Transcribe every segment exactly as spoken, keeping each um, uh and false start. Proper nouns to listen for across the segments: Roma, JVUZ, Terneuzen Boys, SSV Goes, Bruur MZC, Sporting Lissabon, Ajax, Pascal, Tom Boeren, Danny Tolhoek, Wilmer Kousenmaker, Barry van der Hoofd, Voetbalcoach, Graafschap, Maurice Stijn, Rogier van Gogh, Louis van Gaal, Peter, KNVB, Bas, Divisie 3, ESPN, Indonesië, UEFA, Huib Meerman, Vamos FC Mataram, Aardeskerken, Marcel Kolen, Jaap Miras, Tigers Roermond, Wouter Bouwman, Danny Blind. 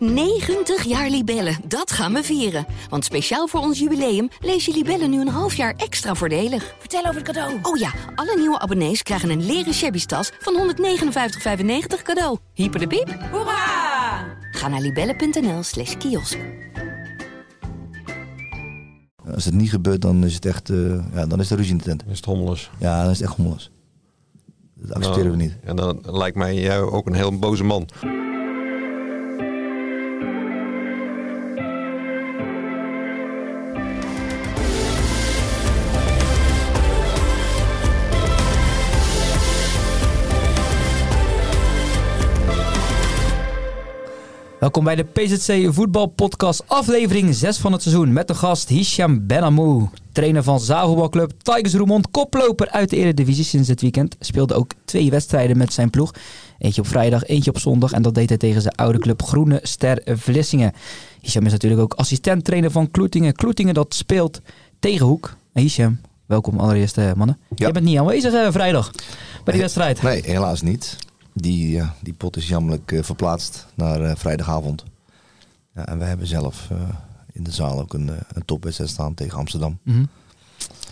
negentig jaar Libelle, dat gaan we vieren. Want speciaal voor ons jubileum lees je Libelle nu een half jaar extra voordelig. Vertel over het cadeau. Oh ja, alle nieuwe abonnees krijgen een leren shabby tas van honderdnegenenvijftig vijfennegentig cadeau. Hyper de piep. Hoera! Ga naar libelle.nl slash kiosk. Als het niet gebeurt, dan is het echt, uh, ja, dan is de ruzie in de tent. Dan is het hommeles. Ja, dan is het echt hommeles. Dat accepteren nou, we niet. En dan lijkt mij jij ook een heel boze man. Welkom bij de P Z C voetbalpodcast aflevering zes van het seizoen met de gast Hicham Benhammou. Trainer van zaalvoetbalclub Tigers Roermond, koploper uit de Eredivisie sinds dit weekend. Speelde ook twee wedstrijden met zijn ploeg. Eentje op vrijdag, eentje op zondag en dat deed hij tegen zijn oude club Groene Ster Vlissingen. Hicham is natuurlijk ook assistent trainer van Kloetinge. Kloetinge dat speelt tegen Hoek. Hicham, welkom allereerst uh, mannen. Ja. Jij bent niet aanwezig uh, vrijdag bij die wedstrijd. Nee, helaas niet. Die, ja, die pot is jammerlijk uh, verplaatst naar uh, vrijdagavond. Ja, en wij hebben zelf uh, in de zaal ook een, uh, een topwedstrijd staan tegen Amsterdam. Mm-hmm.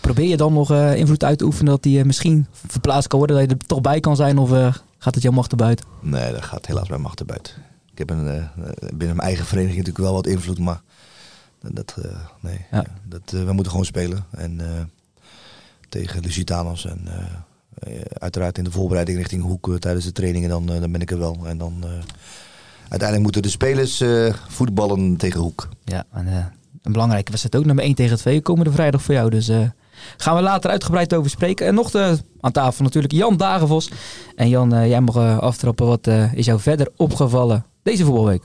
Probeer je dan nog uh, invloed uit te oefenen dat die uh, misschien verplaatst kan worden? Dat je er toch bij kan zijn of uh, gaat het jouw macht erbuiten? Nee, dat gaat helaas mijn macht erbuiten. Ik heb een, uh, binnen mijn eigen vereniging natuurlijk wel wat invloed, maar dat, uh, nee, ja. dat, uh, we moeten gewoon spelen. En, uh, tegen Lusitanos en... Uh, uiteraard in de voorbereiding richting Hoek tijdens de trainingen, dan, dan ben ik er wel. En dan uh, uiteindelijk moeten de spelers uh, voetballen tegen Hoek. Ja, en, uh, een belangrijke wedstrijd ook. Nummer één tegen twee komende vrijdag voor jou. Dus uh, gaan we later uitgebreid over spreken. En nog de, aan tafel natuurlijk Jan Dagevos. En Jan, uh, jij mag uh, aftrappen. Wat uh, is jou verder opgevallen deze voetbalweek?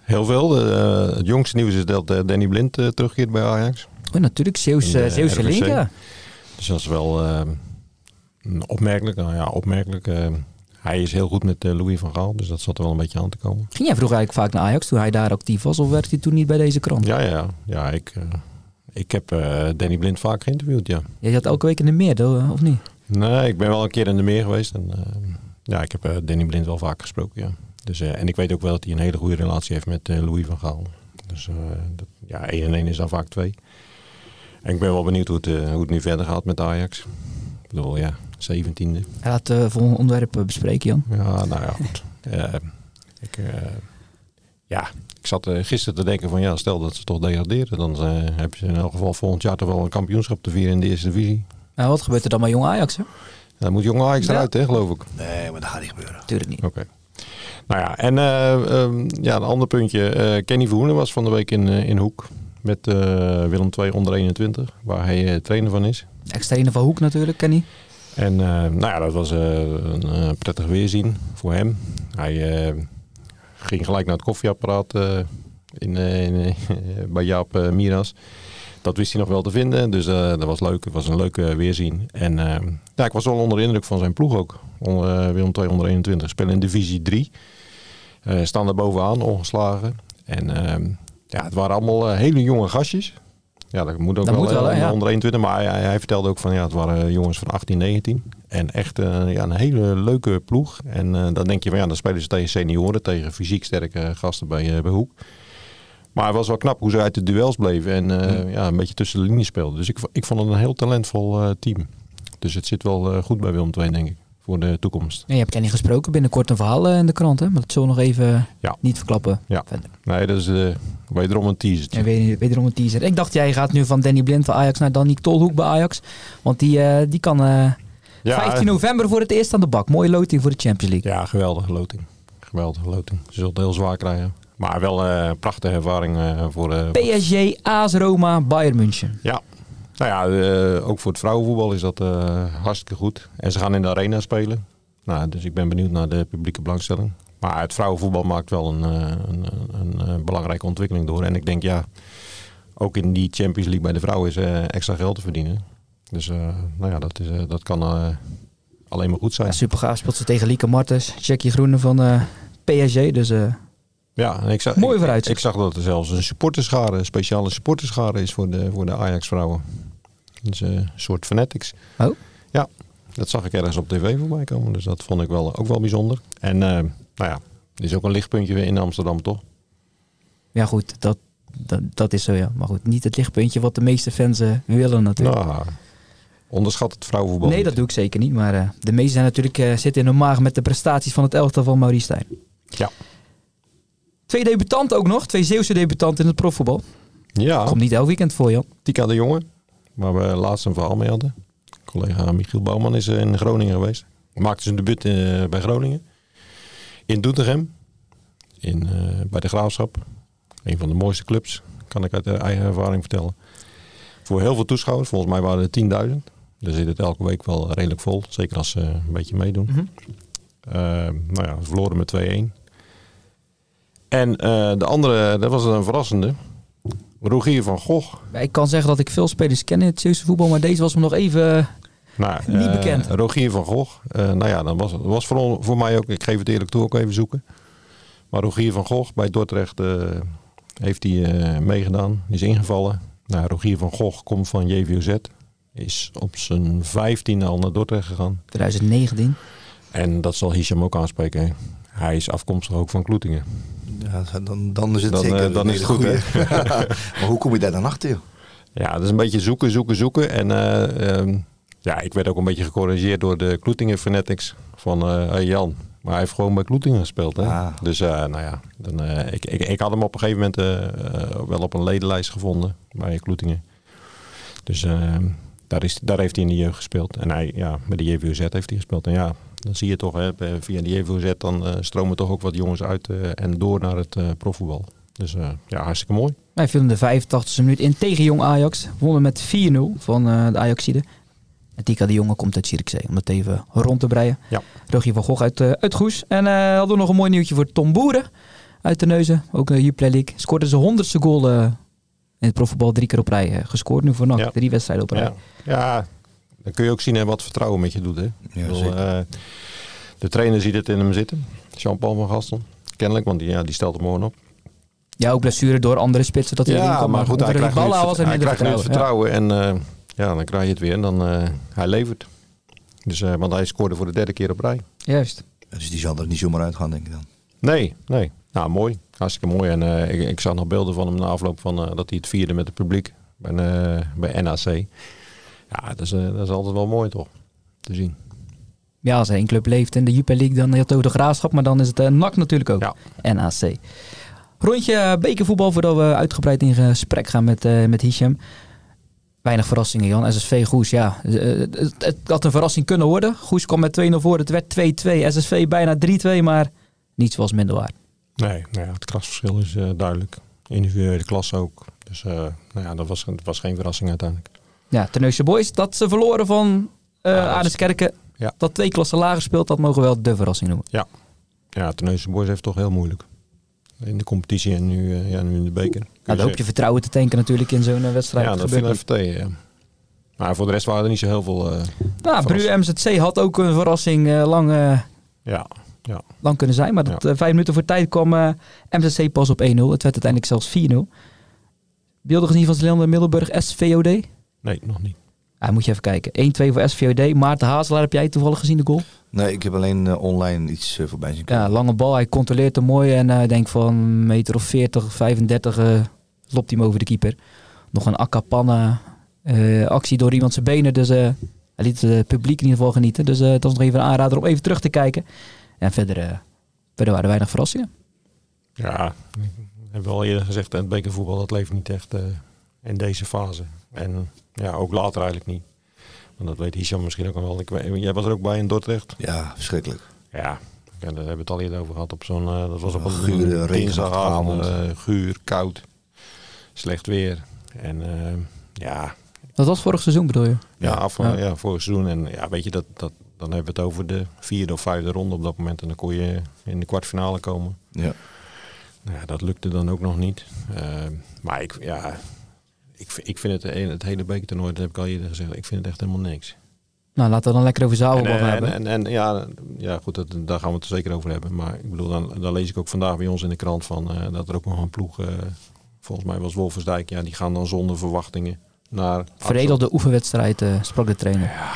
Heel veel. Uh, het jongste nieuws is dat uh, Danny Blind uh, terugkeert bij Ajax. Oh, natuurlijk, Zeeuwse linker. Dus dat is wel... Uh, Opmerkelijk, nou ja, opmerkelijk. Uh, hij is heel goed met uh, Louis van Gaal, dus dat zat er wel een beetje aan te komen. Ging jij vroeger eigenlijk vaak naar Ajax toen hij daar actief was, of werkte hij toen niet bij deze krant? Ja, ja, ja ik, uh, ik heb uh, Danny Blind vaak geïnterviewd, ja. Je zat elke week in de meer, do, of niet? Nee, ik ben wel een keer in de meer geweest. En, uh, ja, ik heb uh, Danny Blind wel vaak gesproken, ja. Dus, uh, en ik weet ook wel dat hij een hele goede relatie heeft met uh, Louis van Gaal. Dus uh, dat, ja, één en één is dan vaak twee. En ik ben wel benieuwd hoe het, uh, hoe het nu verder gaat met Ajax. Ik bedoel, ja, zeventiende. Laten we het volgende onderwerp bespreken, Jan. Ja, nou ja, goed. uh, ik, uh, ja, ik zat uh, gisteren te denken van ja, stel dat ze toch degraderen. Dan uh, heb je in elk geval volgend jaar toch wel een kampioenschap te vieren in de Eerste Divisie. Nou, wat gebeurt er dan met Jong Ajax, hè? Dan moet Jong Ajax ja. eruit, hè, geloof ik. Nee, maar dat gaat niet gebeuren. Tuurlijk niet. Oké. Okay. Nou ja, en uh, um, ja, een ander puntje. Uh, Kenny Verhoenen was van de week in, uh, in Hoek. Met uh, Willem twee onder eenentwintig, waar hij uh, trainer van is. Ex-trainer van Hoek natuurlijk, Kenny. En uh, nou ja, dat was uh, een uh, prettig weerzien voor hem. Hij uh, ging gelijk naar het koffieapparaat uh, in, uh, in, uh, bij Jaap uh, Miras. Dat wist hij nog wel te vinden, dus uh, dat was leuk. Het was een leuke weerzien. En uh, ja, ik was wel onder de indruk van zijn ploeg ook. Onder, uh, Willem twee onder eenentwintig, spelen in divisie drie. Uh, staan daar bovenaan, ongeslagen. En uh, ja, het waren allemaal uh, hele jonge gastjes. Ja, dat moet ook dat wel, moet wel hè, ja. Onder eenentwintig. Maar hij, hij vertelde ook van ja, het waren jongens van achttien, negentien. En echt uh, ja, een hele leuke ploeg. En uh, dan denk je van ja, dan spelen ze tegen senioren, tegen fysiek sterke gasten bij, uh, bij Hoek. Maar het was wel knap hoe ze uit de duels bleven en uh, mm. ja, een beetje tussen de linies speelden. Dus ik, ik vond het een heel talentvol uh, team. Dus het zit wel uh, goed bij Willem twee, denk ik, voor de toekomst. En je hebt Kenny gesproken, binnenkort een verhaal in de krant, hè? Maar dat zullen we nog even ja. niet verklappen. Ja. Verder. Nee, dat is uh, wederom een teaser. Ja, wederom een teaser. Ik dacht, jij gaat nu van Danny Blind van Ajax naar Danny Tolhoek bij Ajax. Want die, uh, die kan uh, ja, vijftien november voor het eerst aan de bak. Mooie loting voor de Champions League. Ja, geweldige loting. Geweldige loting. Ze zullen het heel zwaar krijgen. Maar wel uh, een prachtige ervaring uh, voor... Uh, P S G, AS Roma, Bayern München. Ja. Nou ja, uh, ook voor het vrouwenvoetbal is dat uh, hartstikke goed. En ze gaan in de arena spelen. Nou, dus ik ben benieuwd naar de publieke belangstelling. Maar het vrouwenvoetbal maakt wel een, uh, een, een, een belangrijke ontwikkeling door. En ik denk, ja, ook in die Champions League bij de vrouwen is uh, extra geld te verdienen. Dus uh, nou ja, dat, is, uh, dat kan uh, alleen maar goed zijn. Ja, super gaaf speelt ze tegen Lieke Martens. Jackie Groene van uh, P S G, dus... Uh... Ja, ik zag, mooi vooruitzicht. Ik, ik zag dat er zelfs een supporterschare, een speciale supporterschare is voor de, voor de Ajax-vrouwen. Dus uh, een soort fanatics. Oh? Ja, dat zag ik ergens op tv voorbij komen. Dus dat vond ik wel, ook wel bijzonder. En uh, nou ja, Is ook een lichtpuntje weer in Amsterdam, toch? Ja goed, dat, dat, dat is zo ja. Maar goed, niet het lichtpuntje wat de meeste fans uh, willen natuurlijk. Nou, onderschat het vrouwenvoetbal. Nee, niet. Dat doe ik zeker niet. Maar uh, de meesten zijn natuurlijk, uh, zitten in hun maag met de prestaties van het elftal van Maurice Stijn. Ja. Twee debutanten ook nog. Twee Zeeuwse debutanten in het profvoetbal. Ja. Komt niet elk weekend voor, Jan. Tika de Jonge, waar we laatst een verhaal mee hadden. Collega Michiel Bouwman is in Groningen geweest. Maakte zijn debuut uh, bij Groningen. In Doetinchem. In, uh, bij de Graafschap. Een van de mooiste clubs. Kan ik uit eigen ervaring vertellen. Voor heel veel toeschouwers. Volgens mij waren er tienduizend. Daar zit het elke week wel redelijk vol. Zeker als ze een beetje meedoen. Mm-hmm. uh, nou ja, we verloren met twee één. En uh, de andere, dat was een verrassende. Rogier van Gogh. Ik kan zeggen dat ik veel spelers ken in het Zeeuwse voetbal. Maar deze was me nog even nou, niet uh, bekend. Rogier van Gogh. Uh, nou ja, dat was, was voor, voor mij ook. Ik geef het eerlijk toe, ook even zoeken. Maar Rogier van Gogh bij Dordrecht uh, heeft hij uh, meegedaan. Is ingevallen. Nou, Rogier van Gogh komt van J V U Z. Is op zijn vijftiende al naar Dordrecht gegaan. twintig negentien. En dat zal Hicham ook aanspreken. Hè? Hij is afkomstig ook van Kloetinge. Ja, dan, dan is het dan, zeker uh, dan is het goed. Maar hoe kom je daar dan achter? Ja, dat is een beetje zoeken, zoeken, zoeken. En uh, um, ja, ik werd ook een beetje gecorrigeerd door de Kloetinge fanatics van uh, hey Jan. Maar hij heeft gewoon bij Kloetinge gespeeld. Hè? Ah. Dus uh, nou ja, dan, uh, ik, ik, ik had hem op een gegeven moment uh, uh, wel op een ledenlijst gevonden bij Kloetinge. Dus uh, daar, is, daar heeft hij in de jeugd gespeeld. En hij, ja, met de J V U Z heeft hij gespeeld. En ja, dan zie je toch, hè, via de J V U Z dan uh, stromen toch ook wat jongens uit uh, en door naar het uh, profvoetbal. Dus uh, ja, hartstikke mooi. Hij viel in de vijfentachtigste minuut in tegen Jong Ajax. Wonnen met vier nul van uh, de Ajaxide. En Tika de Jonge komt uit Zierikzee, om dat even rond te breien. Ja. Rogier van Gogh uit, uh, uit Goes. En uh, hadden we nog een mooi nieuwtje voor Tom Boeren uit Terneuzen. Ook de Jupiler League. Scoorde zijn honderdste goal uh, in het profvoetbal drie keer op rij. Uh, gescoord nu voor N A C. Ja. Drie wedstrijden op rij. Ja. Ja. Dan kun je ook zien hè, wat vertrouwen met je doet. Hè? Ja, bedoel, uh, de trainer ziet het in hem zitten. Jean-Paul van Gastel. Kennelijk, want die, ja, die stelt hem gewoon op. Ja, ook blessure door andere spitsen. Dat hij ja, maar, maar goed, hij krijgt nu het, hij krijgt vertrouwen. Het vertrouwen. Ja. En uh, ja, dan krijg je het weer. En dan, uh, hij levert. Dus, uh, want hij scoorde voor de derde keer op rij. Juist. Dus die zal er niet zomaar uit gaan, denk ik dan? Nee, nee. Nou, mooi. Hartstikke mooi. En uh, ik, ik zag nog beelden van hem na afloop van uh, dat hij het vierde met het publiek. En, uh, bij N A C. Ja, dat is, uh, dat is altijd wel mooi toch, te zien. Ja, als één club leeft in de Jupiler League, dan heeft ook de Graafschap, maar dan is het uh, N A C natuurlijk ook. Ja. N A C. Rondje bekervoetbal voordat we uitgebreid in gesprek gaan met, uh, met Hicham. Weinig verrassingen, Jan. S S V Goes, ja. Uh, het, het had een verrassing kunnen worden. Goes kwam met twee nul voor, het werd twee twee. S S V bijna drie twee, maar niets was minder waard. Nee, nou ja, het klasverschil is uh, duidelijk. Individuele klasse ook. Dus uh, nou ja, dat was, dat was geen verrassing uiteindelijk. Ja, Terneuzen Boys, dat ze verloren van uh, ja, Aardeskerken. Ja. Dat twee klassen lager speelt, dat mogen we wel de verrassing noemen. Ja, ja, Terneuzen Boys heeft toch heel moeilijk. In de competitie en nu, uh, ja, nu in de beker. Nou, dan hoop je zeggen. Vertrouwen te tanken natuurlijk in zo'n uh, wedstrijd. Ja, dat viel even tegen. Ja. Maar voor de rest waren er niet zo heel veel uh, nou, Bruur M Z C had ook een verrassing uh, lang, uh, ja. Ja. lang kunnen zijn. Maar dat, ja. uh, vijf minuten voor tijd kwam uh, M Z C pas op één nul. Het werd uiteindelijk zelfs vier nul. Beelden gezien van Zeeland en Middelburg S V O D? Nee, nog niet. Ah, moet je even kijken. één twee voor S V O D. Maarten Hazelaar, heb jij toevallig gezien de goal? Nee, ik heb alleen uh, online iets uh, voorbij zien komen. Ja, lange bal. Hij controleert hem mooi. En ik uh, denk van meter of veertig, vijfendertig uh, loopt hij hem over de keeper. Nog een acapana uh, actie door iemand zijn benen. Dus uh, hij liet het publiek in ieder geval genieten. Dus uh, dat is nog even een aanrader om even terug te kijken. En verder, uh, verder waren er weinig verrassingen. Ja, we hebben al eerder gezegd. Het bekervoetbal, dat leeft niet echt uh, in deze fase. En ja, ook later eigenlijk niet. Want dat weet Hicham misschien ook al wel. Jij was er ook bij in Dordrecht? Ja, verschrikkelijk. Ja, ja daar hebben we het al eerder over gehad. Op zo'n, uh, dat was op een gure dinsdagavond. Uh, guur, koud, slecht weer. En uh, ja... Dat was vorig seizoen bedoel je? Ja, af, ja. ja vorig seizoen. En ja, weet je, dat, dat, dan hebben we het over de vierde of vijfde ronde op dat moment. En dan kon je in de kwartfinale komen. Ja. Nou ja, dat lukte dan ook nog niet. Uh, maar ik... ja. Ik, ik vind het, het hele bekertoernooi, dat heb ik al eerder gezegd, ik vind het echt helemaal niks. Nou, laten we dan lekker over zaalvoetbal hebben. En, en, en ja, ja, goed, dat, daar gaan we het zeker over hebben. Maar ik bedoel, dan, dan lees ik ook vandaag bij ons in de krant van uh, dat er ook nog een ploeg, uh, volgens mij was Wolfersdijk, ja, die gaan dan zonder verwachtingen naar... Veredelde oefenwedstrijd, uh, sprak de trainer. Ja,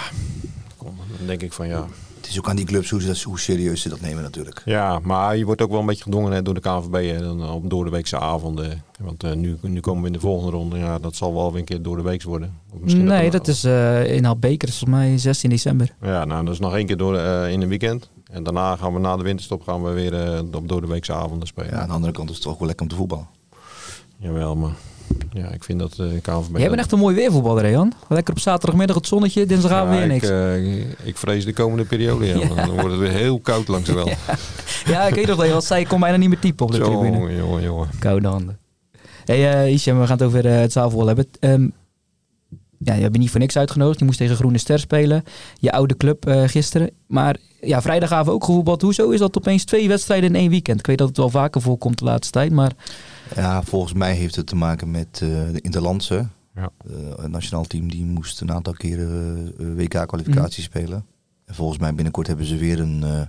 kom, dan denk ik van ja... Het is ook aan die clubs hoe, ze, hoe serieus ze dat nemen natuurlijk. Ja, maar je wordt ook wel een beetje gedwongen hè, door de K N V B en dan op door de weekse avonden. Want uh, nu, nu komen we in de volgende ronde. Ja, dat zal wel weer een keer door de weeks worden. Misschien nee, dat, dat is uh, in Albeker volgens mij zestien december. Ja, nou dat is nog één keer door uh, in een weekend. En daarna gaan we na de winterstop gaan we weer uh, op door de weekse avonden spelen. Ja, aan de andere kant is het toch wel lekker om te voetballen. Jawel, maar... Ja, ik vind dat uh, K N V B... Jij bent echt een mooi weervoetballer, hè, Jan? Lekker op zaterdagmiddag het zonnetje, dinsdagavond ja, weer niks. Ik, uh, ik vrees de komende periode, ja. Dan wordt het weer heel koud langs wel. Ja, ja ik weet nog wel. Wat zij kon bijna niet meer typen op de jongen, tribune. Jongen, jongen. Koude handen. Hey, uh, Hicham, we gaan het over uh, het zaalvoetbal hebben. Um, ja, je bent niet voor niks uitgenodigd. Je moest tegen Groene Ster spelen. Je oude club uh, gisteren. Maar ja, vrijdagavond ook gevoetbald. Hoezo is dat opeens twee wedstrijden in één weekend? Ik weet dat het wel vaker voorkomt de laatste tijd, maar... Ja, volgens mij heeft het te maken met uh, de Interlandse. Ja. Uh, het nationaal team die moest een aantal keren uh, W K-kwalificatie mm. spelen. En volgens mij binnenkort hebben ze weer een, uh,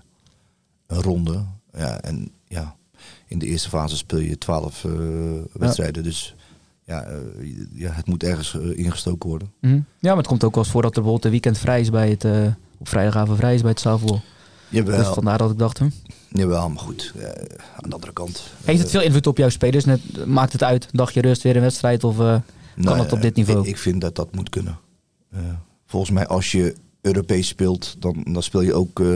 een ronde. Ja, en ja, in de eerste fase speel je twaalf uh, wedstrijden. Ja. Dus ja, uh, ja, het moet ergens uh, ingestoken worden. Mm. Ja, maar het komt ook wel eens voor dat er bijvoorbeeld een weekend vrij is bij het... Uh, op vrijdagavond vrij is bij het zaalvoetbal. Jawel. Dus vandaar dat ik dacht, hè? Jawel, maar goed. Uh, aan de andere kant. Heeft het veel invloed op jouw spelers? Net, maakt het uit? Dacht je rust weer een wedstrijd? Of uh, nou, kan het op dit niveau? Ik, ik vind dat dat moet kunnen. Uh, volgens mij als je Europees speelt, dan, dan speel je ook uh,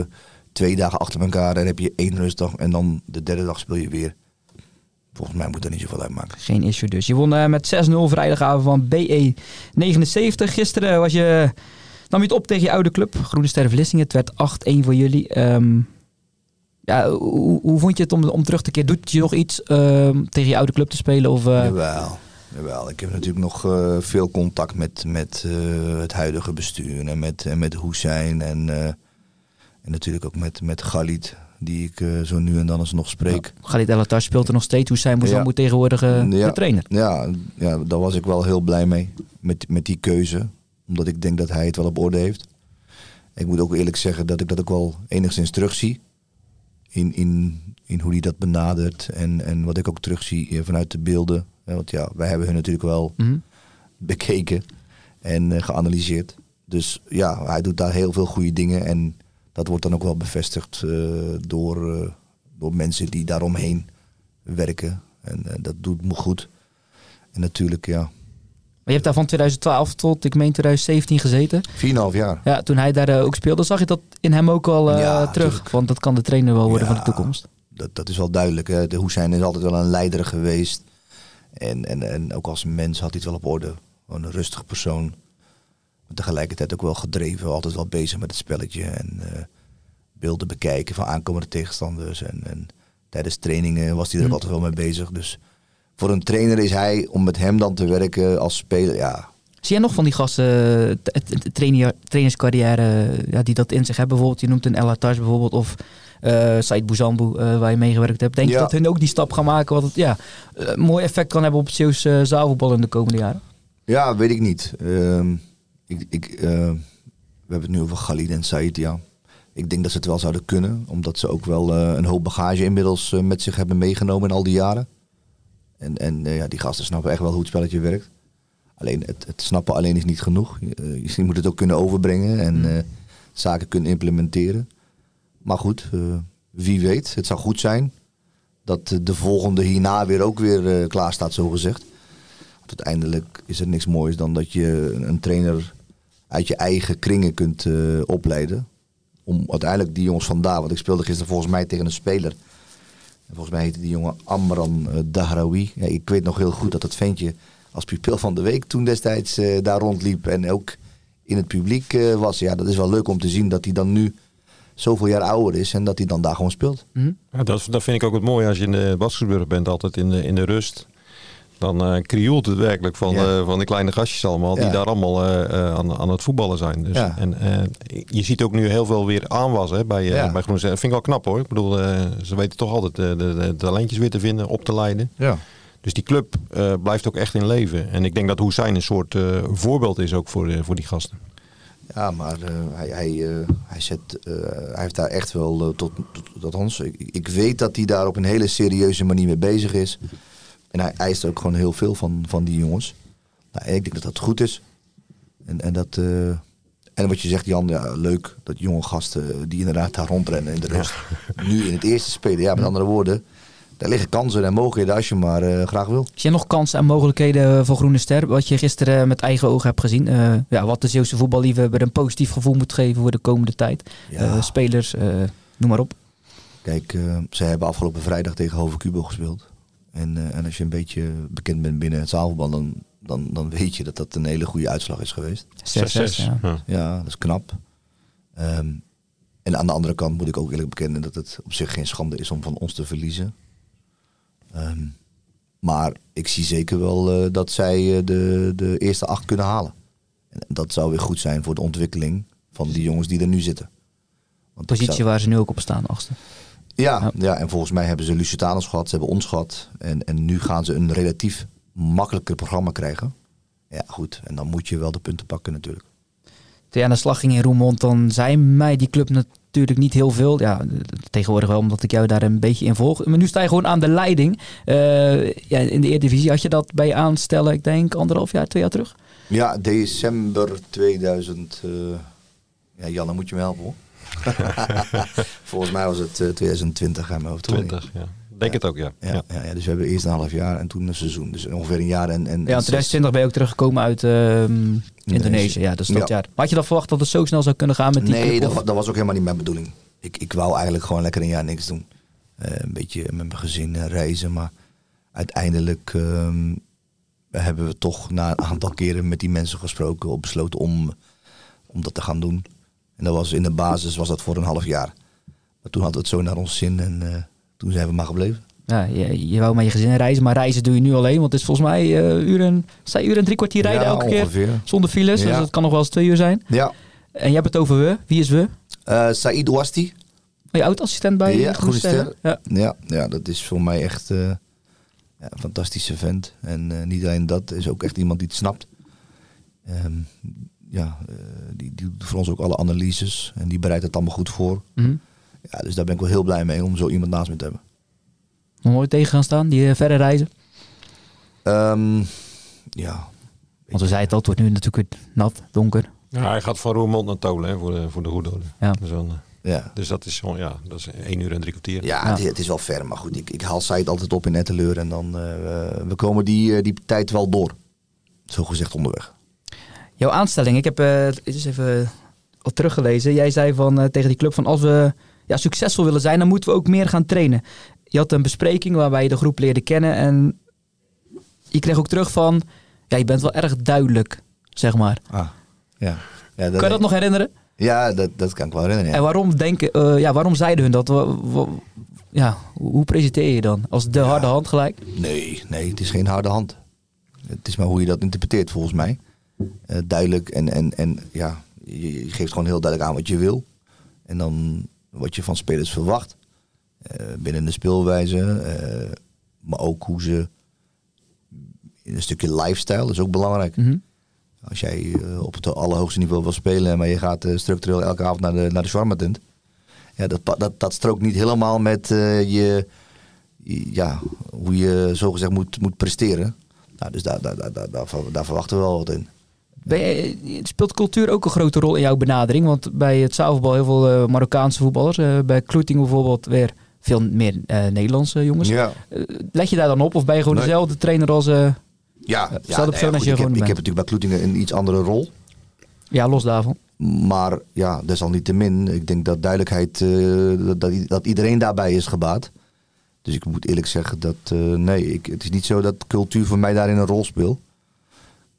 twee dagen achter elkaar. Dan heb je één rustdag en dan de derde dag speel je weer. Volgens mij moet dat niet zoveel uitmaken. Geen issue dus. Je won uh, met zes nul vrijdagavond van B E negenenzeventig. Gisteren was je... nam je het op tegen je oude club, Groene Ster Vlissingen. Het werd acht één voor jullie. Um, ja, hoe, hoe vond je het om, om terug te keren? Doet je nog iets um, tegen je oude club te spelen? Of, uh... jawel, jawel, ik heb natuurlijk nog uh, veel contact met, met uh, het huidige bestuur. En met, en met Hoesijn. En, uh, en natuurlijk ook met, met Galit, die ik uh, zo nu en dan eens nog spreek. Ja, Galit El Attash speelt er nog steeds. Hoesijn moest ja. moet tegenwoordig uh, ja, de trainer. Ja, ja, daar was ik wel heel blij mee. Met, met die keuze. Omdat ik denk dat hij het wel op orde heeft. Ik moet ook eerlijk zeggen dat ik dat ook wel enigszins terugzie. In, in, in hoe hij dat benadert. En, en wat ik ook terugzie vanuit de beelden. Want ja, wij hebben hun natuurlijk wel mm-hmm. bekeken en geanalyseerd. Dus ja, hij doet daar heel veel goede dingen. En dat wordt dan ook wel bevestigd uh, door, uh, door mensen die daaromheen werken. En uh, dat doet me goed. En natuurlijk, ja... Maar je hebt daar van twintig twaalf tot, ik meen, twintig zeventien gezeten. vier en een half jaar. Ja, toen hij daar uh, ook speelde, zag je dat in hem ook al uh, ja, terug. Tuurlijk. Want dat kan de trainer wel worden ja, van de toekomst. Dat, dat is wel duidelijk. Hè. De Hoesijn is altijd wel een leider geweest. En, en, en ook als mens had hij het wel op orde. Gewoon een rustig persoon. Maar tegelijkertijd ook wel gedreven. Altijd wel bezig met het spelletje. En uh, beelden bekijken van aankomende tegenstanders. En, en tijdens trainingen was hij er mm. altijd wel mee bezig. Dus... Voor een trainer is hij, om met hem dan te werken als speler, ja. Zie jij nog van die gasten, trainer, trainerscarrière, ja, die dat in zich hebben? Bijvoorbeeld, je noemt een El Attash bijvoorbeeld, of uh, Said Bouzambou, uh, waar je meegewerkt hebt. Denk ja. je dat hun ook die stap gaan maken, wat het ja, een mooi effect kan hebben op het Zeeuws uh, zaalvoetbal in de komende jaren? Ja, weet ik niet. Uh, ik, ik, uh, we hebben het nu over Galit en Said, ja. Ik denk dat ze het wel zouden kunnen, omdat ze ook wel uh, een hoop bagage inmiddels uh, met zich hebben meegenomen in al die jaren. En, en ja, die gasten snappen echt wel hoe het spelletje werkt. Alleen het, het snappen alleen is niet genoeg. Je, je moet het ook kunnen overbrengen en mm. uh, zaken kunnen implementeren. Maar goed, uh, wie weet. Het zou goed zijn dat de volgende hierna weer ook weer uh, klaar staat, zogezegd. Want uiteindelijk is er niks moois dan dat je een trainer uit je eigen kringen kunt uh, opleiden. Om uiteindelijk die jongens vandaar, want ik speelde gisteren volgens mij tegen een speler... Volgens mij heette die jongen Amran uh, Dahraoui. Ja, ik weet nog heel goed dat dat ventje als pupil van de week toen destijds uh, daar rondliep. En ook in het publiek uh, was. Ja, dat is wel leuk om te zien dat hij dan nu zoveel jaar ouder is. En dat hij dan daar gewoon speelt. Mm-hmm. Ja, dat, dat vind ik ook het mooie als je in de Baskersburg bent. Altijd in de, in de rust. Dan uh, krioelt het werkelijk van, ja. uh, van de kleine gastjes allemaal. Ja. Die daar allemaal uh, uh, aan, aan het voetballen zijn. Dus, ja. En uh, je ziet ook nu heel veel weer aanwas hè, bij, uh, ja. bij Groene Ster. Dat vind ik wel knap hoor. Ik bedoel, uh, ze weten toch altijd uh, de, de talentjes weer te vinden, op te leiden. Ja. Dus die club uh, blijft ook echt in leven. En ik denk dat Hoesijn een soort uh, voorbeeld is ook voor, uh, voor die gasten. Ja, maar uh, hij, hij, uh, hij, zet, uh, hij heeft daar echt wel, uh, tot, tot ons. Ik, ik weet dat hij daar op een hele serieuze manier mee bezig is. En hij eist ook gewoon heel veel van, van die jongens. Nou, ik denk dat dat goed is. En, en dat, uh, En wat je zegt, Jan, ja, leuk dat jonge gasten die inderdaad daar rondrennen in de rust. Ja. Nu in het eerste spelen, ja, met andere woorden, daar liggen kansen en mogelijkheden als je maar uh, graag wil. Zie je nog kansen en mogelijkheden voor Groene Ster? Wat je gisteren met eigen ogen hebt gezien. Uh, ja, wat de Zeeuwse voetballiefhebber een positief gevoel moet geven voor de komende tijd. Ja. Uh, spelers, uh, noem maar op. Kijk, uh, ze hebben afgelopen vrijdag tegen Hoven Cubo gespeeld. En, uh, en als je een beetje bekend bent binnen het zaalvoetbal, dan, dan, dan weet je dat dat een hele goede uitslag is geweest. zes zes, ja. Ja. Ja, dat is knap. Um, en aan de andere kant moet ik ook eerlijk bekennen dat het op zich geen schande is om van ons te verliezen. Um, maar ik zie zeker wel uh, dat zij uh, de, de eerste acht kunnen halen. En dat zou weer goed zijn voor de ontwikkeling van die jongens die er nu zitten. Want positie zou... waar ze nu ook op staan, achtste. Ja, ja. ja, en volgens mij hebben ze Lusitanus gehad, ze hebben ons gehad. En, en nu gaan ze een relatief makkelijker programma krijgen. Ja, goed. En dan moet je wel de punten pakken natuurlijk. Toen je aan de slag ging in Roermond, dan zei mij die club natuurlijk niet heel veel. Ja, tegenwoordig wel, omdat ik jou daar een beetje in volg. Maar nu sta je gewoon aan de leiding. Uh, ja, in de Eredivisie had je dat bij aanstellen, ik denk anderhalf jaar, twee jaar terug. Ja, december tweeduizend... Uh... Ja, Jan, dan moet je me helpen hoor. Volgens mij was het uh, twintig twintig aan mijn hoofd. twintig, ja. Denk ja, het ook, ja. Ja, ja. ja. Dus we hebben eerst een half jaar en toen een seizoen. Dus ongeveer een jaar en... en ja, twintig twintig ben je ook teruggekomen uit uh, Indonesië. Ja, dus dat ja. jaar. Had je dan verwacht dat het zo snel zou kunnen gaan met die Nee, dat, dat was ook helemaal niet mijn bedoeling. Ik, ik wou eigenlijk gewoon lekker een jaar niks doen. Uh, een beetje met mijn gezin uh, reizen. Maar uiteindelijk uh, hebben we toch na een aantal keren met die mensen gesproken. Op besloten om, om dat te gaan doen. En dat was in de basis was dat voor een half jaar. Maar toen hadden we het zo naar ons zin en... Uh, Toen zijn we maar gebleven. Ja, je, je wou met je gezin reizen, maar reizen doe je nu alleen. Want het is volgens mij uh, uren, zijn uren en drie kwartier rijden ja, elke ongeveer. keer. Zonder files, ja. Dus dat kan nog wel eens twee uur zijn. Ja. En je hebt het over we. Wie is we? Uh, Saïd Ouasti. Oh, je oud-assistent bij ja, Groene Ster. Ja. Ja, ja, dat is voor mij echt uh, ja, een fantastische vent. En uh, niet alleen dat, is ook echt iemand die het snapt. Um, ja, uh, die, die doet voor ons ook alle analyses. En die bereidt het allemaal goed voor. Mm-hmm. Ja, dus daar ben ik wel heel blij mee om zo iemand naast me te hebben. Nog nooit tegen gaan staan, die uh, verder reizen? Um, ja. Want we zeiden het al, het wordt nu natuurlijk weer nat, donker. Ja, hij gaat van Roermond naar Tolen hè, voor de, voor de hoedoden. Ja. Dus, dan, uh, ja. dus dat is gewoon, ja, dat is één uur en drie kwartier. Ja, ja. Het, het is wel ver, maar goed, ik, ik haal Saïd altijd op in Etteleur en dan, uh, we komen die, uh, die tijd wel door. Zo gezegd onderweg. Jouw aanstelling, ik heb uh, eens even wat teruggelezen. Jij zei van uh, tegen die club van als we... Ja, succesvol willen zijn, dan moeten we ook meer gaan trainen. Je had een bespreking waarbij je de groep leerde kennen en je kreeg ook terug van, ja, je bent wel erg duidelijk, zeg maar. Ah, ja. Ja, dat kan je dat nog herinneren? Ja, dat, dat kan ik wel herinneren. Ja. En waarom, denken, uh, ja, waarom zeiden hun dat? W- w- ja, hoe presenteer je dan? Als de ja. harde hand gelijk? Nee, nee, het is geen harde hand. Het is maar hoe je dat interpreteert volgens mij. Uh, duidelijk en, en, en ja, je geeft gewoon heel duidelijk aan wat je wil. En dan... Wat je van spelers verwacht. Uh, binnen de speelwijze. Uh, maar ook hoe ze... Een stukje lifestyle is ook belangrijk. Mm-hmm. Als jij uh, op het allerhoogste niveau wil spelen. Maar je gaat uh, structureel elke avond naar de, naar de shawarma tent. Ja, dat, dat, dat strookt niet helemaal met uh, je, ja, hoe je zogezegd moet, moet presteren. Nou, dus daar, daar, daar, daar, daar, daar verwachten we wel wat in. Ben je, speelt cultuur ook een grote rol in jouw benadering? Want bij het zaalvoetbal heel veel uh, Marokkaanse voetballers. Uh, bij Kloetinge bijvoorbeeld weer veel meer uh, Nederlandse jongens. Ja. Uh, let je daar dan op? Of ben je gewoon nee. dezelfde trainer als... Uh, ja, uh, ja, nee, ja goed, als je ik, heb, ik heb natuurlijk bij Kloetinge een iets andere rol. Ja, los daarvan. Maar ja, desalniettemin. Ik denk dat duidelijkheid... Uh, dat, dat iedereen daarbij is gebaat. Dus ik moet eerlijk zeggen dat... Uh, nee, ik, het is niet zo dat cultuur voor mij daarin een rol speelt.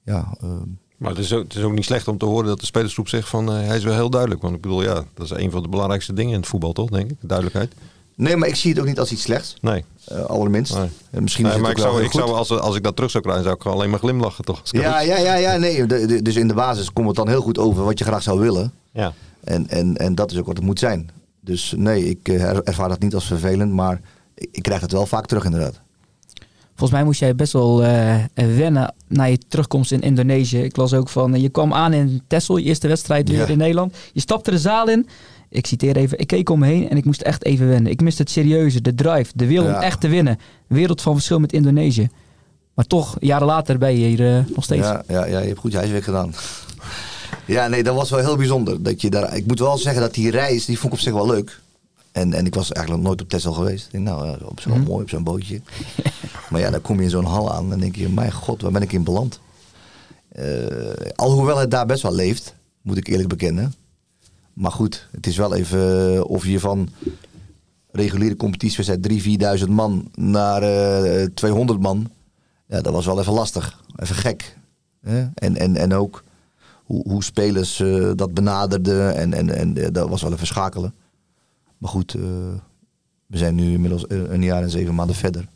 Ja... Uh, Maar het is, ook, het is ook niet slecht om te horen dat de spelersgroep zegt van uh, hij is wel heel duidelijk. Want ik bedoel, ja, dat is een van de belangrijkste dingen in het voetbal, toch, denk ik? Duidelijkheid. Nee, maar ik zie het ook niet als iets slechts. Nee. Uh, allerminst. Nee. Uh, misschien nee, is maar het ook ik zou, ik zou als, als ik dat terug zou krijgen, zou ik gewoon alleen maar glimlachen, toch? Ja, ja, ja, ja, nee. De, de, dus in de basis komt het dan heel goed over wat je graag zou willen. Ja. En, en, en dat is ook wat het moet zijn. Dus nee, ik uh, ervaar dat niet als vervelend, maar ik, ik krijg het wel vaak terug, inderdaad. Volgens mij moest jij best wel uh, wennen naar je terugkomst in Indonesië. Ik las ook van, uh, je kwam aan in Texel, je eerste wedstrijd weer ja. in Nederland. Je stapte de zaal in. Ik citeer even, ik keek om me heen en ik moest echt even wennen. Ik miste het serieuze, de drive, de wil ja. om echt te winnen. Wereld van verschil met Indonesië. Maar toch, jaren later ben je hier uh, nog steeds. Ja, ja, ja, je hebt goed je huiswerk gedaan. Ja, nee, dat was wel heel bijzonder. Dat je daar, ik moet wel zeggen dat die reis, die vond ik op zich wel leuk. En, en ik was eigenlijk nog nooit op Texel geweest. Ik denk, nou, op zo'n mm. mooi, op zo'n bootje. Maar ja, dan kom je in zo'n hal aan en denk je, mijn god, waar ben ik in beland? Uh, alhoewel het daar best wel leeft, moet ik eerlijk bekennen. Maar goed, het is wel even uh, of je van reguliere competitiewedstrijd drie, vierduizend man naar uh, tweehonderd man. Ja, dat was wel even lastig, even gek. Hè? En, en, en ook hoe, hoe spelers uh, dat benaderden en, en, en uh, dat was wel even schakelen. Maar goed, uh, we zijn nu inmiddels een jaar en zeven maanden verder.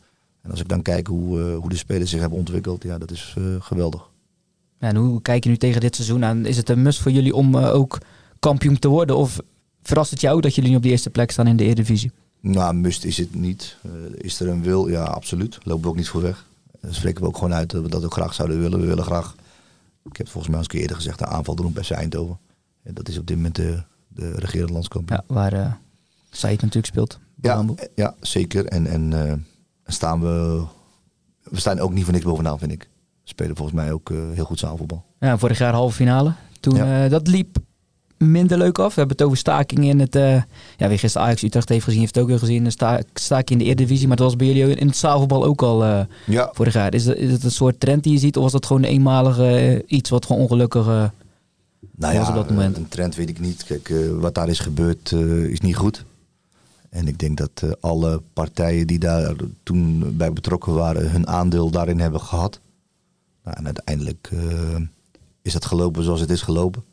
En als ik dan kijk hoe, uh, hoe de spelers zich hebben ontwikkeld, ja, dat is uh, geweldig. Ja, en hoe kijk je nu tegen dit seizoen aan? Is het een must voor jullie om uh, ook kampioen te worden? Of verrast het jou dat jullie nu op de eerste plek staan in de Eredivisie? Nou, must is het niet. Uh, is er een wil? Ja, absoluut. Lopen we ook niet voor weg. Dan spreken we ook gewoon uit dat we dat ook graag zouden willen. We willen graag, ik heb het volgens mij al eens eerder gezegd, de aanval doen bij F C Eindhoven. En dat is op dit moment de, de regerend landskampioen. Ja, waar uh, Saïd natuurlijk speelt. Ja, ja, zeker. En, en uh, staan we, we staan ook niet voor niks bovenaan, vind ik. We spelen volgens mij ook uh, heel goed zaalvoetbal. Ja, vorig jaar halve finale. Toen ja. uh, dat liep minder leuk af. We hebben het over staking in het... Uh, ja, wie gisteren Ajax Utrecht heeft gezien, heeft het ook weer gezien. Sta, staking in de Eredivisie. Maar dat was bij jullie in het zaalvoetbal ook al uh, ja. vorig jaar. Is, is het een soort trend die je ziet? Of was dat gewoon een eenmalige uh, iets wat gewoon ongelukkig uh, nou was ja, op dat moment? Een trend weet ik niet. Kijk, uh, wat daar is gebeurd uh, is niet goed. En ik denk dat uh, alle partijen die daar toen bij betrokken waren hun aandeel daarin hebben gehad. Nou, en uiteindelijk uh, is dat gelopen zoals het is gelopen.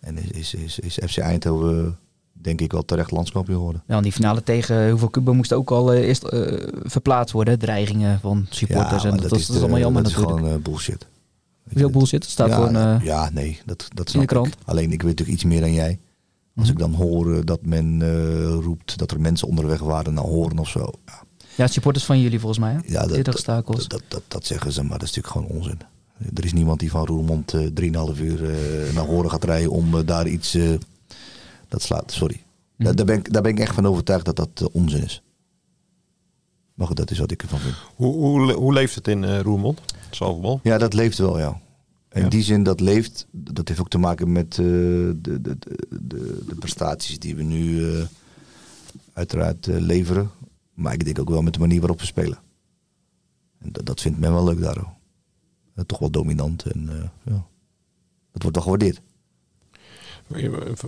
En is, is, is, is F C Eindhoven denk ik wel terecht landskampioen geworden. Ja, die finale tegen Hoeveel Cuba moest ook al uh, eerst uh, verplaatst worden. Dreigingen van supporters. Ja, en dat, dat, is, dat is allemaal jammer dat natuurlijk. Dat is gewoon uh, bullshit. Hoeveel bullshit? Staat ja, gewoon, uh, ja, nee. Dat, dat snap in de krant. Ik. Alleen ik weet natuurlijk iets meer dan jij. Als ik dan hoor uh, dat men uh, roept dat er mensen onderweg waren naar Hoorn of zo. Ja, ja, supporters van jullie volgens mij. Hè? Ja, dat, dat, dat, dat, dat, dat zeggen ze, maar dat is natuurlijk gewoon onzin. Er is niemand die van Roermond uh, drieënhalf uur uh, naar Hoorn gaat rijden om uh, daar iets... Uh, dat slaat, sorry. Mm. Daar, daar, ben ik, daar ben ik echt van overtuigd dat dat uh, onzin is. Maar goed, dat is wat ik ervan vind. Hoe, hoe, hoe leeft het in uh, Roermond? Zalfbal? Ja, dat leeft wel, ja. In ja. die zin, dat leeft, dat heeft ook te maken met uh, de, de, de, de prestaties die we nu uh, uiteraard uh, leveren. Maar ik denk ook wel met de manier waarop we spelen. En dat, dat vindt men wel leuk daar. Uh, toch wel dominant en uh, ja. dat wordt wel gewaardeerd.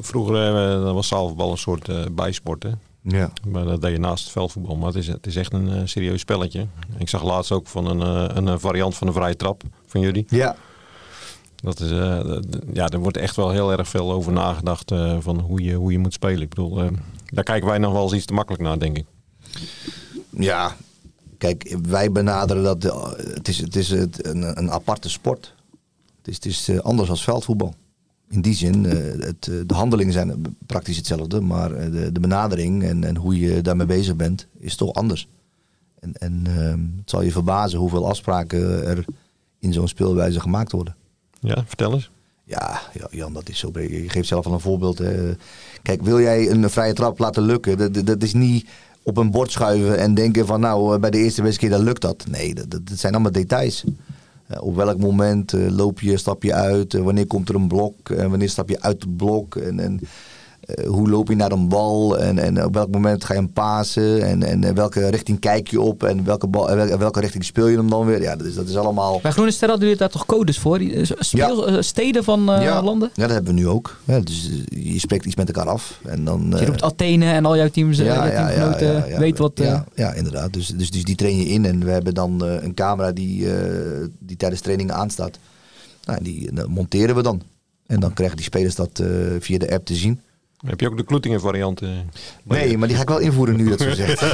Vroeger uh, was zaalvoetbal een soort uh, bijsport, hè? Ja. Maar dat deed je naast het veldvoetbal. Maar het is, het is echt een uh, serieus spelletje. Ik zag laatst ook van een, uh, een variant van een vrije trap van jullie. Ja. Dat is, uh, ja, er wordt echt wel heel erg veel over nagedacht uh, van hoe je, hoe je moet spelen. Ik bedoel, uh, daar kijken wij nog wel eens iets te makkelijk naar, denk ik. Ja, kijk, wij benaderen dat... Uh, het is, het is het, een, een aparte sport. Het is, het is uh, anders dan veldvoetbal. In die zin, uh, het, uh, de handelingen zijn praktisch hetzelfde. Maar uh, de, de benadering en, en hoe je daarmee bezig bent, is toch anders. En, en uh, het zal je verbazen hoeveel afspraken er in zo'n speelwijze gemaakt worden. Ja, vertel eens. Ja, Jan, dat is zo. Je geeft zelf al een voorbeeld. Hè. Kijk, wil jij een vrije trap laten lukken? Dat, dat, dat is niet op een bord schuiven en denken van nou, bij de eerste beste keer dan lukt dat. Nee, dat, dat zijn allemaal details. Uh, op welk moment uh, loop je, stap je uit? Uh, wanneer komt er een blok? En uh, wanneer stap je uit het blok? En, en uh, hoe loop je naar een bal? En, en op welk moment ga je hem pasen? En, en, en welke richting kijk je op? En welke, bal, en welke, welke richting speel je hem dan weer? Ja, dat is, dat is allemaal... Bij Groene Ster hadden jullie daar toch codes voor? Speel, ja. Steden van uh, ja. landen? Ja, dat hebben we nu ook. Ja, dus je spreekt iets met elkaar af. En dan, dus je roept uh, Athene en al jouw teams, ja, jouw ja, teamgenoten ja, ja, ja, weet wat... Uh... Ja, ja, inderdaad. Dus, dus, dus die train je in. En we hebben dan uh, een camera die, uh, die tijdens trainingen aanstaat. Nou, die uh, monteren we dan. En dan krijgen die spelers dat uh, via de app te zien. Heb je ook de Kloetinge variant? Eh, nee, maar die ga ik wel invoeren nu dat zo zegt. we,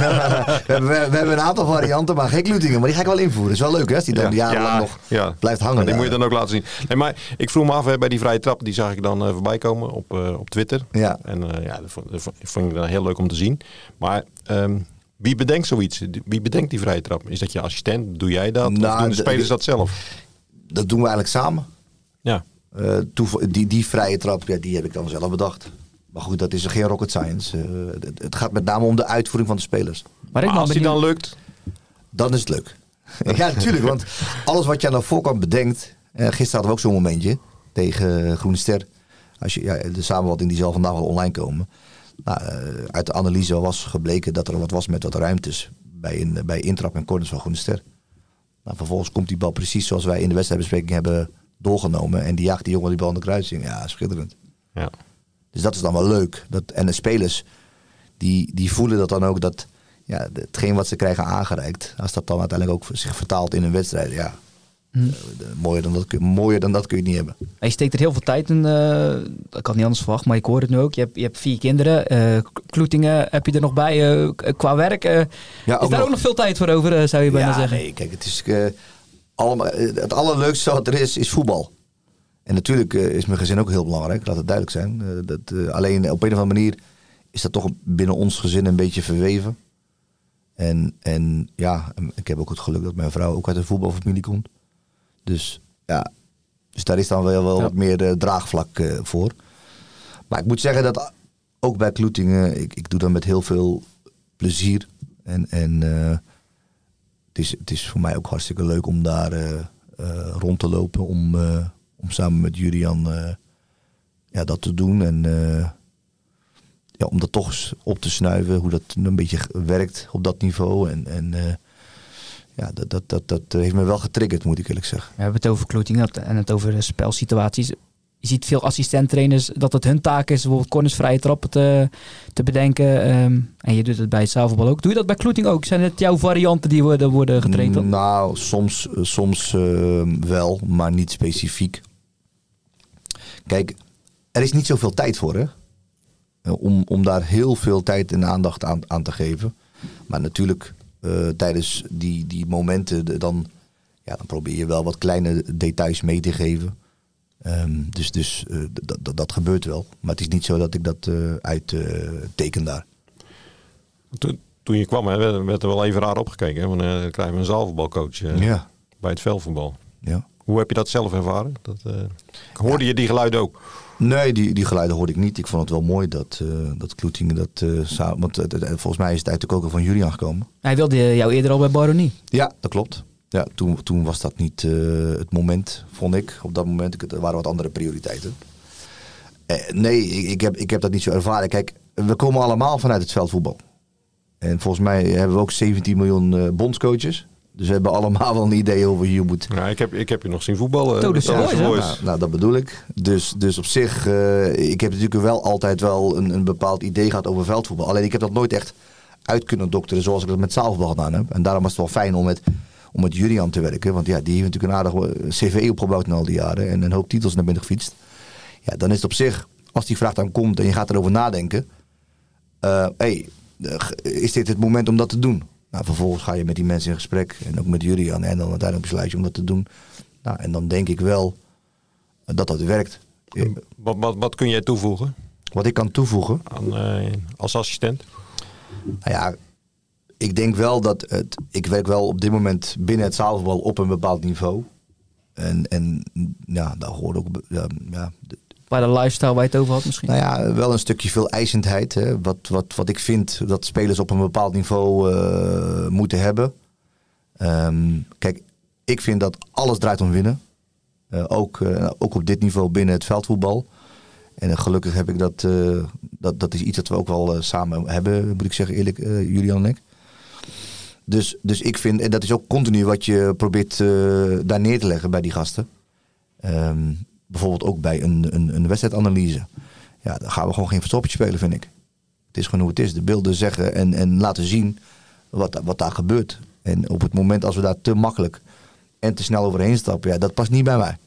hebben, we, we hebben een aantal varianten, maar geen Kloetinge. Maar die ga ik wel invoeren. Is wel leuk hè, als die dan ja, jarenlang ja, nog ja. blijft hangen. Ja, die moet je dan ook laten zien. Nee, maar ik vroeg me af, hè, bij die vrije trap, die zag ik dan uh, voorbij komen op, uh, op Twitter. Ja. En uh, ja, dat vond, dat vond ik dan heel leuk om te zien. Maar um, wie bedenkt zoiets? Wie bedenkt die vrije trap? Is dat je assistent? Doe jij dat? Nou, of doen de spelers dat zelf? Dat doen we eigenlijk samen. Ja. Uh, die, die vrije trap, ja, die heb ik dan zelf bedacht. Maar goed, dat is geen rocket science. Uh, het, het gaat met name om de uitvoering van de spelers. Maar, maar als die dan lukt? Dan is het leuk. Ja, natuurlijk. Want alles wat je aan de voorkant bedenkt... Uh, gisteren hadden we ook zo'n momentje. tegen Groene Ster. Als je, ja, de samenvatting die zal vandaag wel online komen. Nou, uh, uit de analyse was gebleken dat er wat was met wat ruimtes bij, een, bij intrap en corners van Groene Ster. Nou, vervolgens komt die bal precies zoals wij in de wedstrijdbespreking hebben doorgenomen. En die jaagt die jongen die bal aan de kruising. Ja, schitterend. Ja. Dus dat is dan wel leuk. Dat, en de spelers die, die voelen dat dan ook, dat ja, hetgeen wat ze krijgen aangereikt, als dat dan uiteindelijk ook zich vertaalt in een wedstrijd, ja. Hm. Uh, mooier, dan dat, mooier dan dat kun je het niet hebben. Je steekt er heel veel tijd in. Uh, ik had niet anders verwacht, maar ik hoor het nu ook. Je hebt, je hebt vier kinderen. Uh, Kloetinge heb je er nog bij uh, qua werk. Uh, ja, is ook daar nog... ook nog veel tijd voor over, uh, zou je bijna ja, zeggen? Nee, kijk, het, is, uh, allemaal, uh, het allerleukste wat er is, is voetbal. En natuurlijk uh, is mijn gezin ook heel belangrijk, laat het duidelijk zijn. Uh, dat, uh, alleen op een of andere manier is dat toch binnen ons gezin een beetje verweven. En, en ja, ik heb ook het geluk dat mijn vrouw ook uit een voetbalfamilie komt. Dus ja, dus daar is dan wel, wel ja. wat meer uh, draagvlak uh, voor. Maar ik moet zeggen dat ook bij Kloetingen, ik, ik doe dat met heel veel plezier. En, en uh, het, is, het is voor mij ook hartstikke leuk om daar uh, uh, rond te lopen. Om, uh, om samen met Jurriën uh, ja, dat te doen. En uh, ja, om dat toch eens op te snuiven. Hoe dat een beetje werkt op dat niveau. En... en uh, Ja, dat, dat, dat, dat heeft me wel getriggerd, moet ik eerlijk zeggen. We hebben het over Kloetinge en het over spelsituaties. Je ziet veel assistent-trainers dat het hun taak is, bijvoorbeeld cornersvrije trappen te, te bedenken. Um, en je doet het bij het zaalvoetbal ook. Doe je dat bij Kloetinge ook? Zijn het jouw varianten die worden, worden getraind? Nou, soms, soms uh, wel, maar niet specifiek. Kijk, er is niet zoveel tijd voor, hè? Om, om daar heel veel tijd en aandacht aan, aan te geven. Maar natuurlijk... Uh, tijdens die, die momenten de, dan, ja, dan probeer je wel wat kleine details mee te geven. Um, dus dus uh, d- d- dat gebeurt wel. Maar het is niet zo dat ik dat uh, uitteken uh, daar. Toen, toen je kwam, hè, werd, werd er wel even raar opgekeken. Hè? Want uh, dan krijgen we een zaalvoetbalcoach uh, ja. bij het veldvoetbal. Ja. Hoe heb je dat zelf ervaren? Dat, uh, hoorde ja. je die geluiden ook? Nee, die, die geluiden hoorde ik niet. Ik vond het wel mooi dat, uh, dat Kloetinge dat... Uh, zou, want uh, volgens mij is het uit de koker van Jurriën gekomen. Hij wilde jou eerder al bij Baronie. Ja, dat klopt. Ja, toen, toen was dat niet uh, het moment, vond ik. Op dat moment er waren wat andere prioriteiten. Uh, nee, ik heb, ik heb dat niet zo ervaren. Kijk, we komen allemaal vanuit het veldvoetbal. En volgens mij hebben we ook zeventien miljoen uh, bondscoaches... Dus we hebben allemaal wel een idee over hoe je moet... Ja, ik, heb, ik heb je nog zien voetballen. Tode Boys. Nou, nou, dat bedoel ik. Dus, dus op zich, uh, ik heb natuurlijk wel altijd wel een, een bepaald idee gehad over veldvoetbal. Alleen ik heb dat nooit echt uit kunnen dokteren zoals ik dat met zaalvoetbal gedaan heb. En daarom was het wel fijn om met, om met Jurriën te werken. Want ja, die heeft natuurlijk een aardig C V opgebouwd in al die jaren. En een hoop titels naar binnen gefietst. Ja, dan is het op zich, als die vraag dan komt en je gaat erover nadenken. Uh, hey, is dit het moment om dat te doen? Nou, vervolgens ga je met die mensen in gesprek en ook met Jurriën en dan uiteindelijk besluit je om dat te doen. Nou, en dan denk ik wel dat dat werkt. Wat, wat, wat kun jij toevoegen? Wat ik kan toevoegen? Aan, uh, als assistent? Nou ja, ik denk wel dat het, ik werk wel op dit moment binnen het zaalvoetbal op een bepaald niveau. En, en ja, daar hoort ook... Ja, ja, de, Bij de lifestyle waar je het over had misschien? Nou ja, wel een stukje veel eisendheid. Hè? Wat, wat, wat ik vind dat spelers op een bepaald niveau uh, moeten hebben. Um, kijk, ik vind dat alles draait om winnen. Uh, ook, uh, ook op dit niveau binnen het veldvoetbal. En uh, gelukkig heb ik dat, uh, dat... Dat is iets dat we ook wel uh, samen hebben, moet ik zeggen eerlijk, uh, Jurriën en ik. Dus, dus ik vind, en dat is ook continu wat je probeert uh, daar neer te leggen bij die gasten. Um, Bijvoorbeeld ook bij een, een, een wedstrijdanalyse. Ja, dan gaan we gewoon geen verstoppertje spelen, vind ik. Het is gewoon hoe het is. De beelden zeggen en, en laten zien wat, wat daar gebeurt. En op het moment als we daar te makkelijk en te snel overheen stappen, ja, dat past niet bij mij.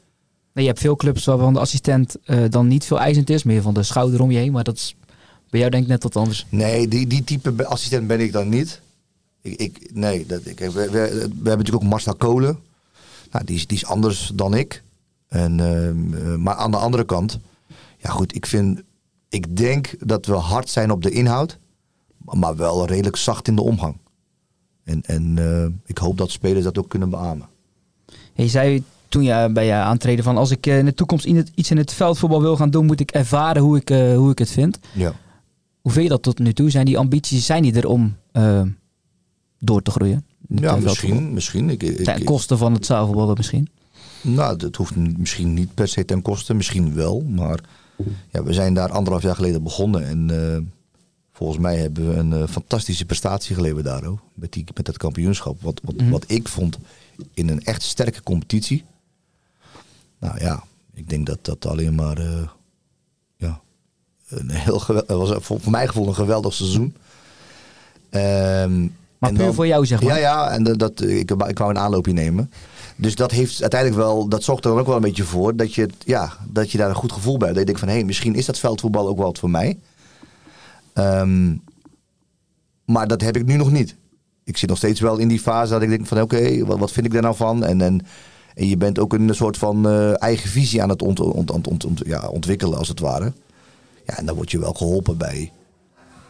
Nee, je hebt veel clubs waarvan de assistent uh, dan niet veel eisend is. Meer van de schouder om je heen. Maar dat is bij jou denk ik net wat anders. Nee, die, die type assistent ben ik dan niet. Ik, ik, nee, dat, ik, we, we, we hebben natuurlijk ook Marcel Kolen. Nou, die, die is anders dan ik. En, uh, maar aan de andere kant, ja goed, ik vind, ik denk dat we hard zijn op de inhoud, maar wel redelijk zacht in de omgang. En, en uh, ik hoop dat spelers dat ook kunnen beamen. Je zei toen je bij je aantreden van, als ik in de toekomst iets in het veldvoetbal wil gaan doen, moet ik ervaren hoe ik, uh, hoe ik het vind. Ja. Hoe vind je dat tot nu toe? Zijn die ambities, zijn die er om uh, door te groeien? Ja, misschien. misschien. Ik, ik, ten koste van het zaalvoetbal misschien? Nou, dat hoeft misschien niet per se ten koste. Misschien wel, maar ja, we zijn daar anderhalf jaar geleden begonnen. En uh, volgens mij hebben we een uh, fantastische prestatie geleverd daar ook. Met, die, met dat kampioenschap. Wat, wat, mm. wat ik vond in een echt sterke competitie. Nou ja, ik denk dat dat alleen maar... Uh, ja, een heel geweldig, was voor, voor mijn gevoel een geweldig seizoen. Um, maar puur dan, voor jou, zeg maar. Ja, ja, en dat, dat, ik, ik wou een aanloopje nemen. Dus dat heeft uiteindelijk wel, dat zorgt er dan ook wel een beetje voor dat je, ja, dat je daar een goed gevoel bij hebt. Dat je denkt van, hé, hey, misschien is dat veldvoetbal ook wel wat voor mij. Um, maar dat heb ik nu nog niet. Ik zit nog steeds wel in die fase dat ik denk van, oké, okay, wat, wat vind ik daar nou van? En, en, en je bent ook een soort van uh, eigen visie aan het ont, ont, ont, ont, ont, ja, ontwikkelen, als het ware. Ja, en dan word je wel geholpen bij,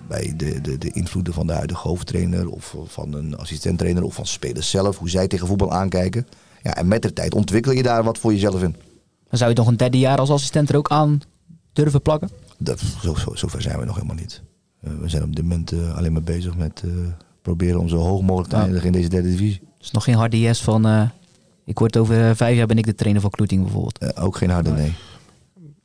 bij de, de, de invloeden van de huidige hoofdtrainer of van een assistenttrainer of van spelers zelf, hoe zij tegen voetbal aankijken. Ja, en met de tijd ontwikkel je daar wat voor jezelf in. Dan zou je toch een derde jaar als assistent er ook aan durven plakken? Dat, zo, zo, zover zijn we nog helemaal niet. Uh, we zijn op dit moment uh, alleen maar bezig met uh, proberen om zo hoog mogelijk te eindigen in deze derde divisie. Dus nog geen harde yes van, uh, ik word over vijf jaar ben ik de trainer van Kloetinge bijvoorbeeld. Uh, ook geen harde nee.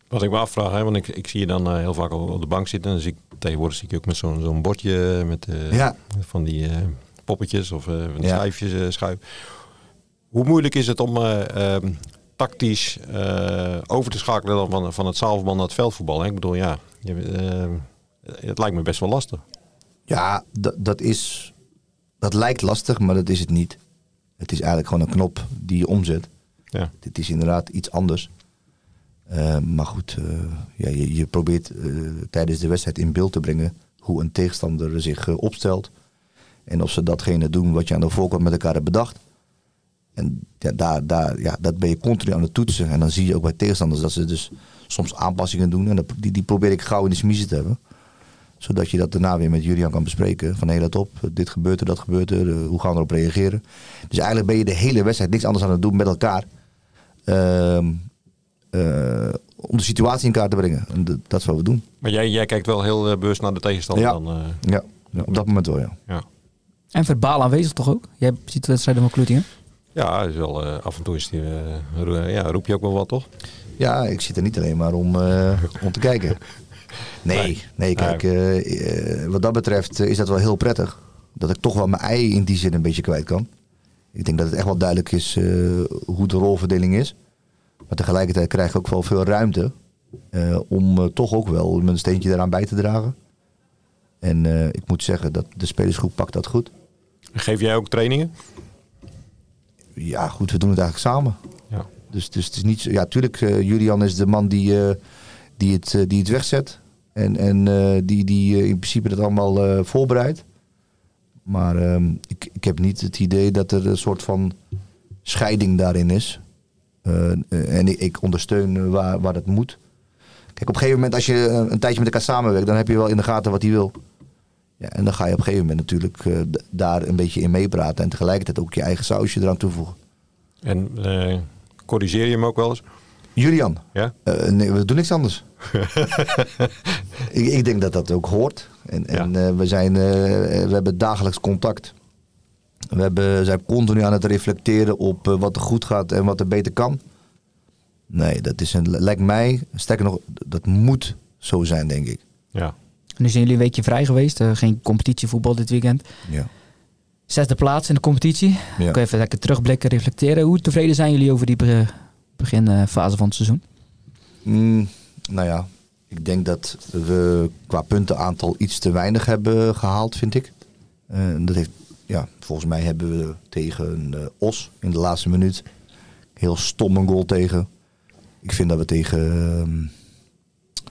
Wat ik me afvraag, hè, want ik, ik zie je dan uh, heel vaak op de bank zitten. Dus ik, tegenwoordig zie ik ook met zo'n zo'n bordje met uh, ja. van die uh, poppetjes of uh, van die ja. schuifjes uh, schuif. Hoe moeilijk is het om uh, uh, tactisch uh, over te schakelen dan van, van het zaalvoetbal naar het veldvoetbal? Hè? Ik bedoel, ja, je, uh, het lijkt me best wel lastig. Ja, d- dat is, dat lijkt lastig, maar dat is het niet. Het is eigenlijk gewoon een knop die je omzet. Ja. Dit is inderdaad iets anders. Uh, maar goed, uh, ja, je, je probeert uh, tijdens de wedstrijd in beeld te brengen hoe een tegenstander zich uh, opstelt. En of ze datgene doen wat je aan de voorkant met elkaar hebt bedacht. En ja, daar, daar, ja, dat ben je continu aan het toetsen. En dan zie je ook bij tegenstanders dat ze dus soms aanpassingen doen. En dat, die, die probeer ik gauw in de smiezen te hebben. Zodat je dat daarna weer met Jurriën kan bespreken. Van hé, hey, let op, dit gebeurt er, dat gebeurt er. Uh, hoe gaan we erop reageren? Dus eigenlijk ben je de hele wedstrijd niks anders aan het doen met elkaar. Ehm... Uh, Uh, om de situatie in kaart te brengen. En de, dat is wat we doen. Maar jij, jij kijkt wel heel uh, bewust naar de tegenstander ja. dan? Uh, ja. ja, op dat moment wel, ja. ja. En verbaal aanwezig toch ook? Jij ziet de wedstrijden van Kloetinge? Ja, is wel, uh, af en toe is die, uh, ja, roep je ook wel wat, toch? Ja, ik zit er niet alleen maar om, uh, om te kijken. Nee, nee kijk, uh, uh, wat dat betreft uh, is dat wel heel prettig. Dat ik toch wel mijn ei in die zin een beetje kwijt kan. Ik denk dat het echt wel duidelijk is uh, hoe de rolverdeling is. Maar tegelijkertijd krijg ik ook wel veel ruimte uh, om uh, toch ook wel mijn steentje daaraan bij te dragen. En uh, ik moet zeggen dat de spelersgroep pakt dat goed. Geef jij ook trainingen? Ja, goed, we doen het eigenlijk samen. Ja. Dus, dus het is niet zo. Ja, tuurlijk, uh, Jurriën is de man die, uh, die, het, uh, die het wegzet. En, en uh, die, die uh, in principe dat allemaal uh, voorbereidt. Maar uh, ik, ik heb niet het idee dat er een soort van scheiding daarin is. Uh, en ik, ik ondersteun waar, waar dat moet. Kijk, op een gegeven moment als je een, een tijdje met elkaar samenwerkt, dan heb je wel in de gaten wat hij wil. Ja, en dan ga je op een gegeven moment natuurlijk uh, d- daar een beetje in meepraten. En tegelijkertijd ook je eigen sausje eraan toevoegen. En uh, corrigeer je hem ook wel eens? Jurriën? Ja? Uh, nee, we doen niks anders. ik, ik denk dat dat ook hoort. En, en ja. uh, we, zijn, uh, we hebben dagelijks contact. We hebben, zijn continu aan het reflecteren op wat er goed gaat en wat er beter kan. Nee, dat is een, lijkt mij, sterker nog, dat moet zo zijn, denk ik. Ja. Nu zijn jullie een weekje vrij geweest, uh, geen competitievoetbal dit weekend. Ja. Zesde plaats in de competitie. Ja. Kun je even lekker terugblikken, reflecteren. Hoe tevreden zijn jullie over die be- beginfase van het seizoen? Mm, nou ja, ik denk dat we qua puntenaantal iets te weinig hebben gehaald, vind ik. Uh, dat heeft... Ja, volgens mij hebben we tegen uh, Os in de laatste minuut heel stom een goal tegen. Ik vind dat we tegen uh,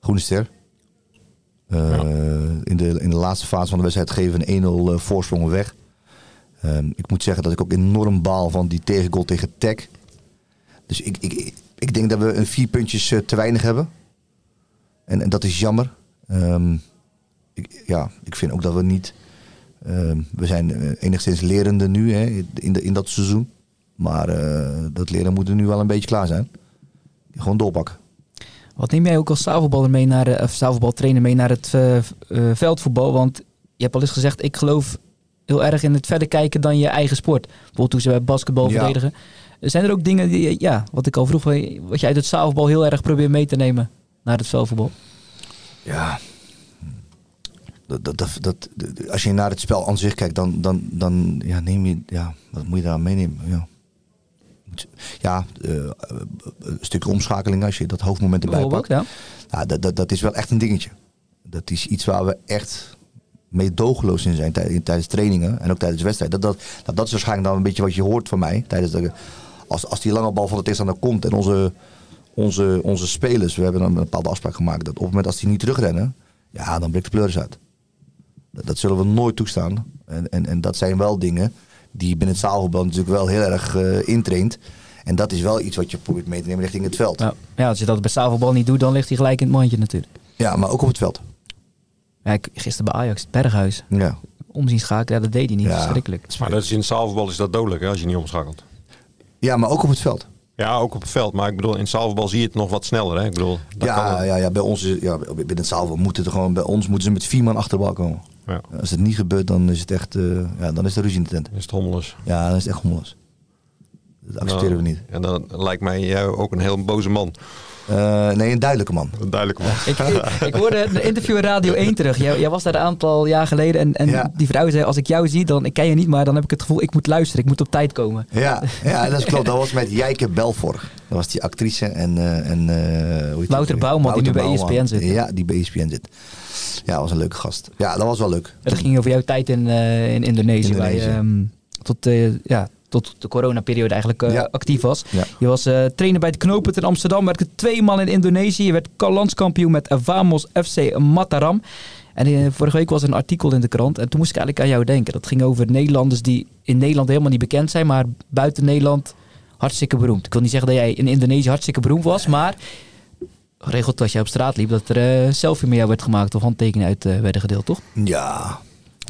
Groene Ster uh, ja. in, de, in de laatste fase van de wedstrijd geven een één nul uh, voorsprong weg. Uh, ik moet zeggen dat ik ook enorm baal van die tegengoal tegen Tech. Dus ik, ik, ik denk dat we een vier puntjes uh, te weinig hebben. En, en dat is jammer. Um, ik, ja, ik vind ook dat we niet... Uh, we zijn uh, enigszins lerende nu hè, in, de, in dat seizoen. Maar uh, dat leren moet er nu wel een beetje klaar zijn. Gewoon doorpakken. Wat neem jij ook als zaalvoetballer mee naar de, of zaalvoetbaltrainer mee naar het uh, uh, veldvoetbal? Want je hebt al eens gezegd, ik geloof heel erg in het verder kijken dan je eigen sport. Bijvoorbeeld toen ze bij basketbal ja. verdedigen. Zijn er ook dingen die, ja, wat ik al vroeg, wat je uit het zaalvoetbal heel erg probeert mee te nemen naar het veldvoetbal? Ja, dat, dat, dat, dat, als je naar het spel aan zich kijkt, dan, dan, dan ja, neem je, ja, wat moet je daar meenemen? Ja, ja uh, een stukje omschakeling als je dat hoofdmoment erbij pakt. Ja. Ja, dat, dat, dat is wel echt een dingetje. Dat is iets waar we echt meedogenloos in zijn tijdens trainingen en ook tijdens wedstrijden. Dat, dat, dat, dat is waarschijnlijk dan een beetje wat je hoort van mij. Tijdens de, als, als die lange bal van de tegenstander komt en onze, onze, onze spelers, we hebben dan een bepaalde afspraak gemaakt, dat op het moment als die niet terugrennen, ja, dan breekt de pleuris uit. Dat, dat zullen we nooit toestaan. En, en, en dat zijn wel dingen die binnen het zaalvoetbal natuurlijk wel heel erg uh, intraint. En dat is wel iets wat je probeert mee te nemen richting het veld. Ja, ja, als je dat bij zaalvoetbal niet doet, dan ligt hij gelijk in het mandje natuurlijk. Ja, maar ook op het veld. Ja, ik, gisteren bij Ajax, het Berghuis. Ja. Omzien schakelen, ja, dat deed hij niet. Ja. Verschrikkelijk. Maar dat is in het zaalvoetbal is dat dodelijk, hè, als je niet omschakelt. Ja, maar ook op het veld. Ja, ook op het veld. Maar ik bedoel, in het zaalvoetbal zie je het nog wat sneller. Hè? Ik bedoel, dat ja, kan het... ja, ja, bij ons is, ja, binnen het zaalvoetbal moeten er gewoon, bij ons moeten ze met vier man achter de bal komen. Ja. Als het niet gebeurt, dan is het echt, uh, ja, dan is de ruzie in de tent. Is het hommeles? Ja, dan is het echt hommeles. Dat accepteren nou, we niet. En dan lijkt mij jij ook een heel boze man. Uh, nee, een duidelijke man. Een duidelijke man. ik, ik hoorde een interview in Radio één terug. Jij, jij was daar een aantal jaar geleden en, en ja. die vrouw zei, als ik jou zie, dan ik ken je niet, maar dan heb ik het gevoel, ik moet luisteren, ik moet op tijd komen. Ja, ja, dat is klopt. Dat was met Jijke Belvor. Dat was die actrice en... Uh, en uh, Wouter Bouwman, Wouter die nu Bouwman. bij E S P N zit. Ja, die bij E S P N zit. Ja, was een leuke gast. Ja, dat was wel leuk. Dat ging over jouw tijd in, uh, in Indonesië. Indonesië. Bij, um, tot... Uh, ja, tot de coronaperiode eigenlijk uh, ja. actief was. Ja. Je was uh, trainer bij het Knooppunt in Amsterdam. Werkte twee man in Indonesië. Je werd landskampioen met Vamos F C Mataram. En uh, vorige week was er een artikel in de krant. En toen moest ik eigenlijk aan jou denken. Dat ging over Nederlanders die in Nederland helemaal niet bekend zijn. Maar buiten Nederland hartstikke beroemd. Ik wil niet zeggen dat jij in Indonesië hartstikke beroemd was. Maar regelt als jij op straat liep dat er uh, een selfie met jou werd gemaakt. Of handtekeningen uit uh, werden gedeeld, toch? Ja...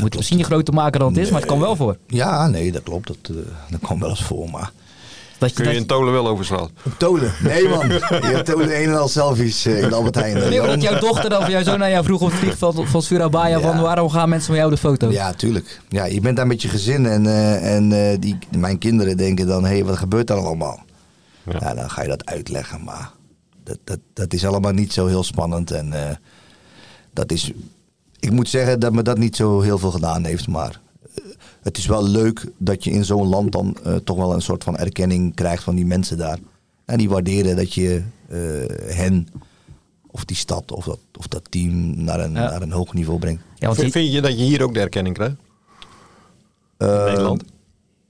Moet je misschien je groter maken dan het is, nee. maar het kwam wel voor. Ja, nee, dat klopt. Dat, uh, dat kwam wel eens voor, maar... Dat je Kun je dat... in Tolen wel overslaan? Tolen? Nee, man. Je Tolen een en al selfies uh, in Albert Heijn. Nee, maar dat jouw dochter dan van jouw zoon naar jou vroeg op het vliegveld van, van Surabaya... Ja. van waarom gaan mensen van jou de foto? Ja, tuurlijk. Ja, je bent daar met je gezin en, uh, en uh, die, mijn kinderen denken dan... hé, hey, wat gebeurt daar allemaal? Ja. Ja, dan ga je dat uitleggen, maar... dat, dat, dat is allemaal niet zo heel spannend en uh, dat is... Ik moet zeggen dat me dat niet zo heel veel gedaan heeft, maar het is wel leuk dat je in zo'n land dan uh, toch wel een soort van erkenning krijgt van die mensen daar. En die waarderen dat je uh, hen, of die stad, of dat, of dat team naar een, ja. naar een hoog niveau brengt. Ja, want vind, vind je dat je hier ook de erkenning krijgt? In uh, Nederland?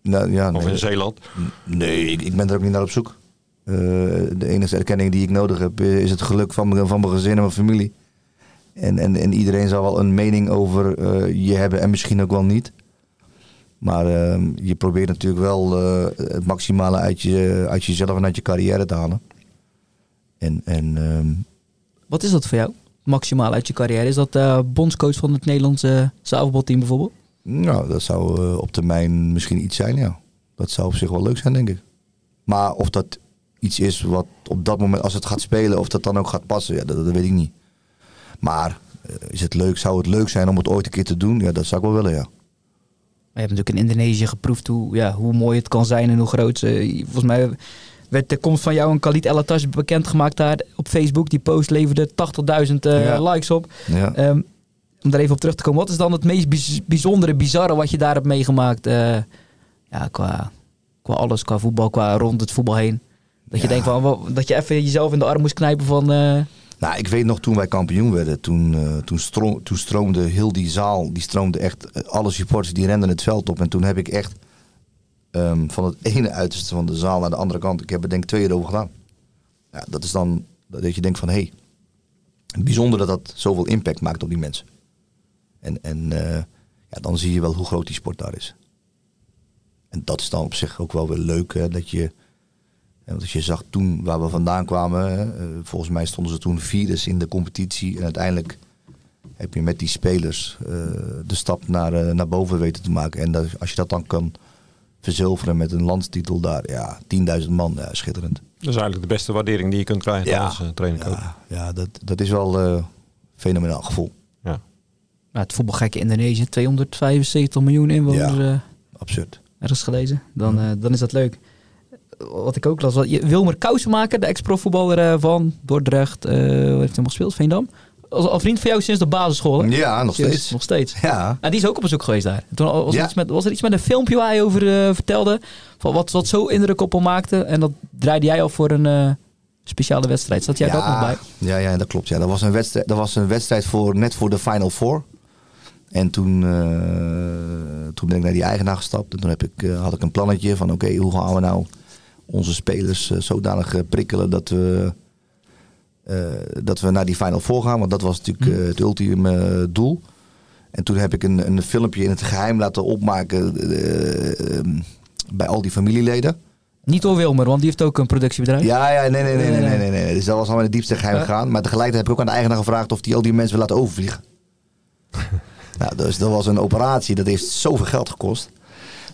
Nou, ja, of nee, in Zeeland? Nee, ik, ik ben er ook niet naar op zoek. Uh, de enige erkenning die ik nodig heb is het geluk van, van mijn gezin en mijn familie. En, en, en iedereen zal wel een mening over uh, je hebben en misschien ook wel niet. Maar uh, je probeert natuurlijk wel uh, het maximale uit, je, uit jezelf en uit je carrière te halen. En, en, um... Wat is dat voor jou? Maximaal uit je carrière? Is dat uh, bondscoach van het Nederlandse zaalvoetbalteam bijvoorbeeld? Nou, dat zou uh, op termijn misschien iets zijn, ja. Dat zou op zich wel leuk zijn, denk ik. Maar of dat iets is wat op dat moment, als het gaat spelen, of dat dan ook gaat passen, ja, dat, dat weet ik niet. Maar is het leuk, zou het leuk zijn om het ooit een keer te doen? Ja, dat zou ik wel willen, ja. Maar je hebt natuurlijk in Indonesië geproefd hoe, ja, hoe mooi het kan zijn en hoe groot. Uh, volgens mij werd de komst van jou en Khalid El Attash bekendgemaakt daar op Facebook. Die post leverde tachtigduizend uh, ja. likes op. Ja. Um, om daar even op terug te komen. Wat is dan het meest biz- bijzondere, bizarre wat je daar hebt meegemaakt? Uh, ja, qua, qua alles, qua voetbal, qua rond het voetbal heen. Dat ja. je denkt van, dat je even jezelf in de arm moest knijpen van... Uh, Nou, ik weet nog toen wij kampioen werden, toen, uh, toen, stroom, toen stroomde heel die zaal, die stroomde echt, alle supporters die renden het veld op. En toen heb ik echt um, van het ene uiterste van de zaal naar de andere kant, ik heb er denk ik twee uur over gedaan. Ja, dat is dan, dat je denkt van, hé, hey, bijzonder dat dat zoveel impact maakt op die mensen. En, en uh, ja, dan zie je wel hoe groot die sport daar is. En dat is dan op zich ook wel weer leuk, hè, dat je... En want als je zag toen waar we vandaan kwamen, uh, volgens mij stonden ze toen vierders in de competitie. En uiteindelijk heb je met die spelers uh, de stap naar, uh, naar boven weten te maken. En dat, als je dat dan kan verzilveren met een landstitel daar, ja, tienduizend man, ja, schitterend. Dat is eigenlijk de beste waardering die je kunt krijgen ja, als uh, trainer. Ja, ja dat, dat is wel een uh, fenomenaal gevoel. Ja. Nou, het voetbalgekke Indonesië, tweehonderdvijfenzeventig miljoen inwoners. Ja, absurd. Uh, ergens gelezen, dan, uh, dan is dat leuk. wat ik ook las, Wilmer Kousenmaker, de ex-profvoetballer van Dordrecht, uh, wat heeft hij nog gespeeld, Veendam? Al vriend van jou sinds de basisschool, hè? Ja, nog steeds. Nog steeds. Ja. En die is ook op bezoek geweest daar. Toen was, ja. er, iets met, was er iets met een filmpje waar hij over uh, vertelde, van wat, wat zo indruk op hem maakte. En dat draaide jij al voor een uh, speciale wedstrijd. Zat jij ja. ook nog bij? Ja, ja, dat klopt. Ja. Dat was een wedstrijd, dat was een wedstrijd voor, net voor de Final Four. En toen, uh, toen ben ik naar die eigenaar gestapt. En toen heb ik, uh, had ik een plannetje van oké, okay, hoe gaan we nou onze spelers uh, zodanig uh, prikkelen dat we... Uh, dat we naar die Final Four gaan, want dat was natuurlijk uh, het ultieme uh, doel. En toen heb ik een, een filmpje in het geheim laten opmaken uh, uh, bij al die familieleden. Niet door Wilmer, want die heeft ook een productiebedrijf. Ja, ja, nee, nee, nee, nee, nee, nee, nee. Dus dat was allemaal in het diepste geheim ja. gegaan. Maar tegelijkertijd heb ik ook aan de eigenaar gevraagd of die al die mensen wil laten overvliegen. Nou, dus dat was een operatie, dat heeft zoveel geld gekost.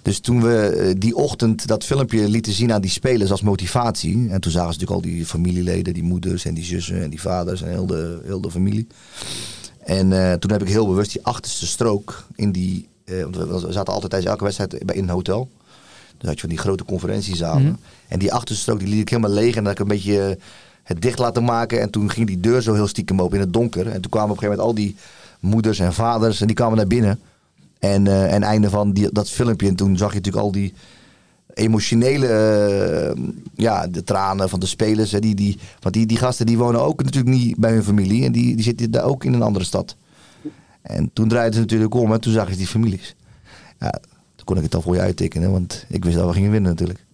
Dus toen we die ochtend dat filmpje lieten zien aan die spelers als motivatie. En toen zagen ze natuurlijk al die familieleden, die moeders en die zussen en die vaders en heel de, heel de familie. En uh, toen heb ik heel bewust die achterste strook in die... Uh, want we zaten altijd tijdens elke wedstrijd in een hotel. Dus had je van die grote conferentiezalen. Mm-hmm. En die achterste strook die liet ik helemaal leeg en dan had ik een beetje het dicht laten maken. En toen ging die deur zo heel stiekem open in het donker. En toen kwamen op een gegeven moment al die moeders en vaders en die kwamen naar binnen. En, uh, en einde van die, dat filmpje. En toen zag je natuurlijk al die emotionele uh, ja, de tranen van de spelers. Hè, die, die, want die, die gasten die wonen ook natuurlijk niet bij hun familie. En die, die zitten daar ook in een andere stad. En toen draaide het natuurlijk om. En toen zag je die families. Ja, toen kon ik het al voor je uittekenen. Want ik wist dat we gingen winnen natuurlijk.